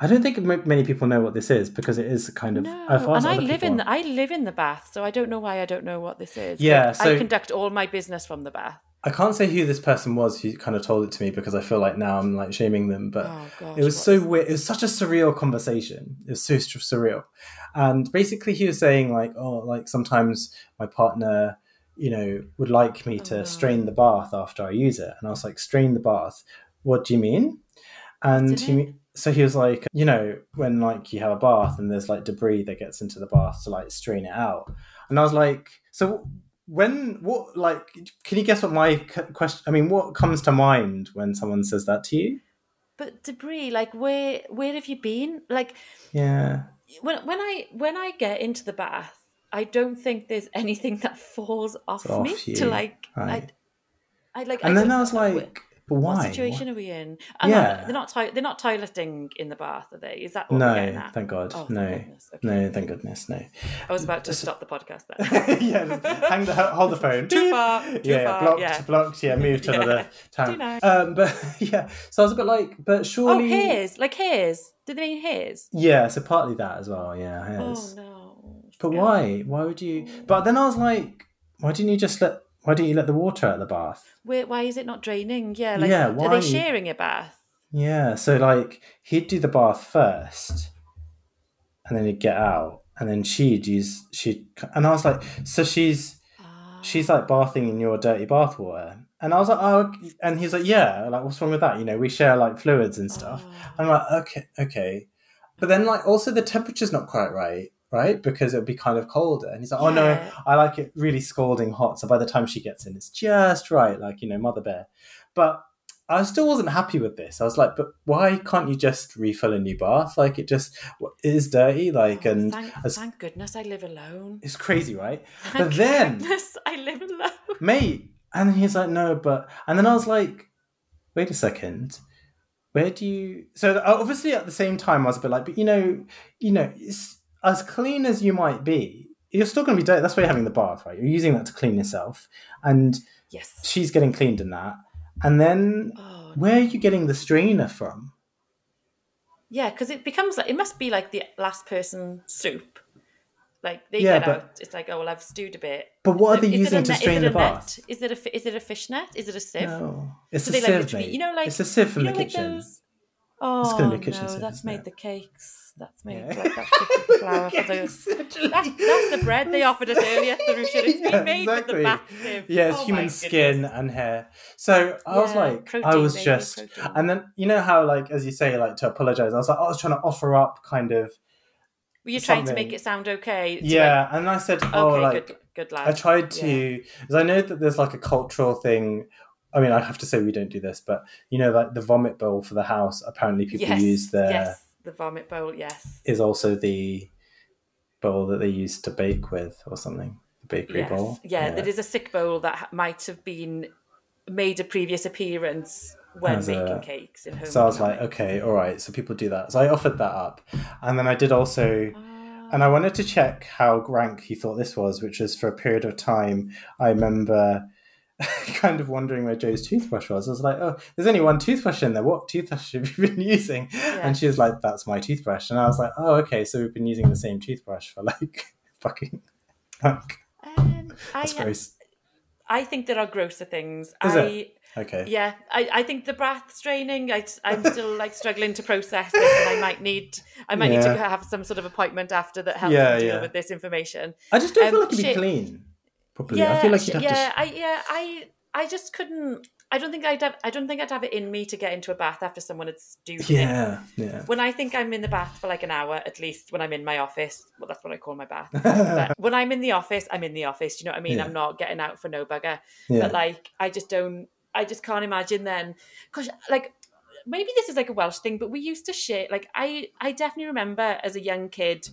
I don't think many people know what this is because it is kind of. No, I've asked and I other live in the, I live in the bath, so I don't know why I don't know what this is. Yeah, so I conduct all my business from the bath. I can't say who this person was who kind of told it to me because I feel like now I'm like shaming them, but oh, gosh, it was so is... weird. It was such a surreal conversation. It was so surreal, and basically he was saying like, oh, like sometimes my partner, you know, would like me oh, to no. strain the bath after I use it, and I was like, strain the bath? What do you mean? And he. It? So he was like, you know, when like you have a bath and there's like debris that gets into the bath to like strain it out. And I was like, so when, what, like, can you guess what my question, I mean, what comes to mind when someone says that to you? But debris, like where, where have you been? Like, yeah. When, when I, when I get into the bath, I don't think there's anything that falls off, off me you. To like, right. I, I like, and I then I was like, like But why? What situation why? Are we in? I'm yeah. not, they're not to- they're not toileting in the bath, are they? Is that what no, we're getting at? Thank God. Oh, no, thank goodness. Okay. no, thank goodness, no. I was about to stop the podcast there. yeah, hang the hold the phone. too far, too yeah, far. Blocked, yeah. blocked. Yeah, moved to yeah. another town. Nice. Um, but yeah, so I was a bit like, but surely. Oh, hairs, like hairs. Did they mean hairs? Yeah, so partly that as well. Yeah, hairs. Oh no. But yeah. why? Why would you? But then I was like, why didn't you just let? Why don't you let the water out of the bath? Wait, why is it not draining? Yeah, like, yeah, why? Are they sharing a bath? Yeah, so like he'd do the bath first and then he'd get out and then she'd use, she'd, and I was like, so she's, oh. she's like bathing in your dirty bath water. And I was like, oh, and he's like, yeah, like what's wrong with that? You know, we share like fluids and stuff. Oh. I'm like, okay, okay. But then like also the temperature's not quite right. Right? Because it'll be kind of colder. And he's like, yeah. oh no, I like it really scalding hot. So by the time she gets in, it's just right. Like, you know, mother bear. But I still wasn't happy with this. I was like, but why can't you just refill a new bath? Like it just it is dirty. Like, oh, and thank, as, thank goodness I live alone. It's crazy, right? Thank but then goodness I live alone. Mate. And he's like, no, but, and then I was like, wait a second. Where do you, so obviously at the same time I was a bit like, but you know, you know, it's, as clean as you might be, you're still going to be dirty. That's why you're having the bath, right? You're using that to clean yourself. And yes. she's getting cleaned in that. And then oh, where no. are you getting the strainer from? Yeah, because it becomes like, it must be like the last person soup. Like they yeah, get but, out, it's like, oh well, I've stewed a bit. But what are they is using to strain the bath? Is it a is it a fishnet? Is it a sieve? No, it's so a sieve. Like, you know, like it's a sieve from you know, the like kitchen. Those... Oh, it's going to be a kitchen no, sieve, that's made it? The cakes. That's made yeah. like that's the flour. the cakes, that's, that's the bread they offered us earlier. Through should it's been yeah, made exactly. with the bath sieve. Yeah, it's oh, human skin and hair. So I yeah, was like, protein, I was just, protein. And then you know how like as you say, like to apologize. I was like, I was trying to offer up kind of. Were you something. Trying to make it sound okay? Yeah, like, and I said, oh, okay, like, good, good lad. I tried to, because yeah. I know that there's like a cultural thing. I mean, I have to say we don't do this, but you know, like the vomit bowl for the house, apparently people yes, use the... Yes, the vomit bowl, yes. Is also the bowl that they use to bake with or something, the bakery yes. bowl. Yeah, yeah, there is a sick bowl that might have been made a previous appearance when As making a, cakes at home. So I was like, okay, all right, so people do that. So I offered that up. And then I did also, oh. and I wanted to check how rank he thought this was, which was for a period of time, I remember kind of wondering where Joe's toothbrush was. I was like, oh, there's only one toothbrush in there. What toothbrush have you been using? Yeah. And she was like, that's my toothbrush. And I was like, oh, okay, so we've been using the same toothbrush for like fucking, like, um, that's I, gross. I think there are grosser things. Is I, it? Okay. Yeah, I, I think the breath straining, I, I'm still like struggling to process it, and I might need I might yeah. need to have some sort of appointment after that helps yeah, me deal yeah. with this information. I just don't um, feel like it'd be clean properly. Yeah, I feel like you'd have yeah, to... I, yeah, I I just couldn't, I don't think I'd have, I don't think I'd have it in me to get into a bath after someone had stewed yeah, it. Yeah. When I think I'm in the bath for like an hour, at least when I'm in my office, well, that's what I call my bath. But when I'm in the office, I'm in the office. Do you know what I mean? Yeah. I'm not getting out for no bugger. Yeah. But like, I just don't, I just can't imagine then, gosh, like maybe this is like a Welsh thing, but we used to share, like I, I definitely remember as a young kid,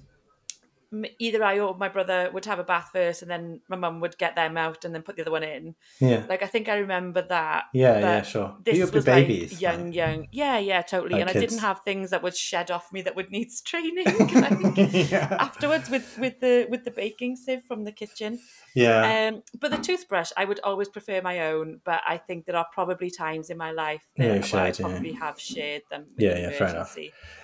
either I or my brother would have a bath first and then my mum would get them out and then put the other one in. Yeah. Like, I think I remember that. Yeah, yeah, sure. This You'd was be babies, like young, like, young. Yeah, yeah, totally. Like and kids. I didn't have things that would shed off me that would need straining like, yeah. afterwards with, with the with the baking sieve from the kitchen. Yeah. Um, but the toothbrush, I would always prefer my own, but I think there are probably times in my life that yeah, shared, I probably yeah. have shared them. With yeah, yeah, fair enough.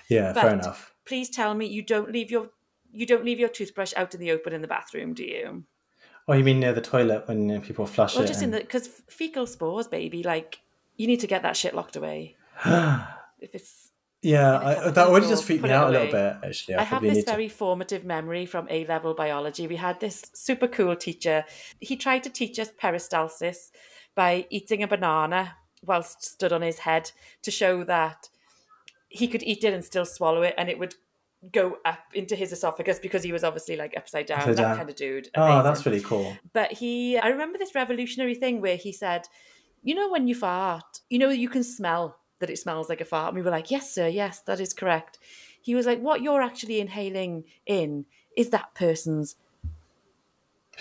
Yeah, but fair enough. Please tell me you don't leave your... You don't leave your toothbrush out in the open in the bathroom, do you? Oh, you mean near the toilet when people flush well, it? Well, just and... in the... Because fecal spores, baby, like, you need to get that shit locked away. if it's... Yeah, I, that people, already just freaked me out a little bit, actually. I, I have this need very to... formative memory from A-level biology. We had this super cool teacher. He tried to teach us peristalsis by eating a banana whilst stood on his head to show that he could eat it and still swallow it, and it would... go up into his esophagus because he was obviously like upside down, upside down. That kind of dude. Amazing. Oh, that's really cool. But he, I remember this revolutionary thing where he said, you know, when you fart, you know, you can smell that it smells like a fart. And we were like, yes, sir. Yes, that is correct. He was like, what you're actually inhaling in is that person's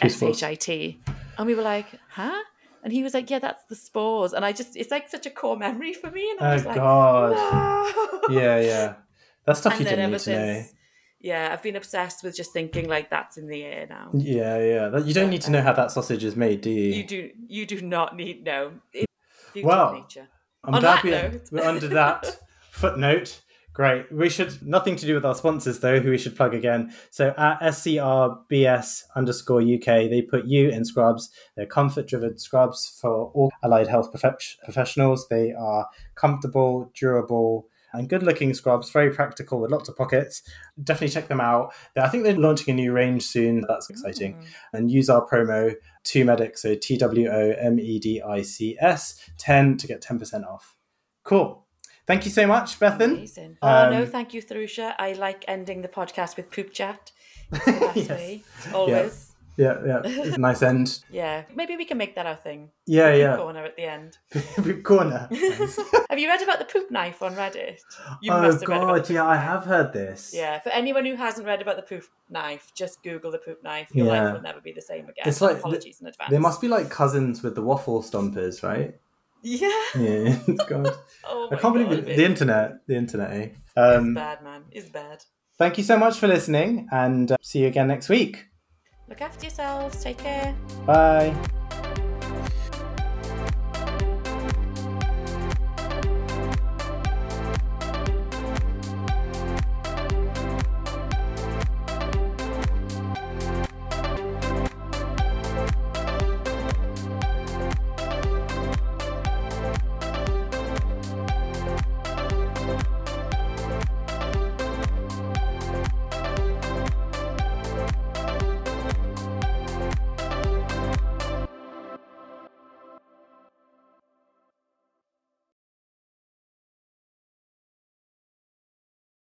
S H I T. And we were like, huh? And he was like, yeah, that's the spores. And I just, it's like such a core memory for me. And I oh, was like, God. No. Yeah, yeah. That's stuff and you didn't need to know. Yeah, I've been obsessed with just thinking like that's in the air now. Yeah, yeah. You don't need to know how that sausage is made, do you? You do. You do not need no. Well, I'm glad we, we're under that footnote. Great. We should nothing to do with our sponsors though, who we should plug again. So at S C R B S underscore U K, they put you in scrubs. They're comfort-driven scrubs for all allied health prof- professionals. They are comfortable, durable. And good-looking scrubs, very practical with lots of pockets. Definitely check them out. I think they're launching a new range soon. That's exciting. Mm-hmm. And use our promo two medics, so T W O M E D I C S ten to get ten percent off. Cool. Thank you so much, Bethan. Amazing. Oh, um, no, thank you, Tharusha. I like ending the podcast with poop chat. It's the best yes. way, always. Yeah. Yeah, yeah, it's a nice end. Yeah, maybe we can make that our thing. Yeah, poop yeah. corner at the end. Poop corner. Nice. Have you read about the poop knife on Reddit? You oh must have God, read about yeah, I have heard this. Yeah, for anyone who hasn't read about the poop knife, just Google the poop knife. Your yeah. life will never be the same again. It's like apologies the, in advance. They must be like cousins with the waffle stompers, right? Yeah. Yeah. God. Oh I can't God, believe it. The internet. The internet. Eh? Um, it's bad, man. It's bad. Thank you so much for listening, and uh, see you again next week. Look after yourselves. Take care. Bye.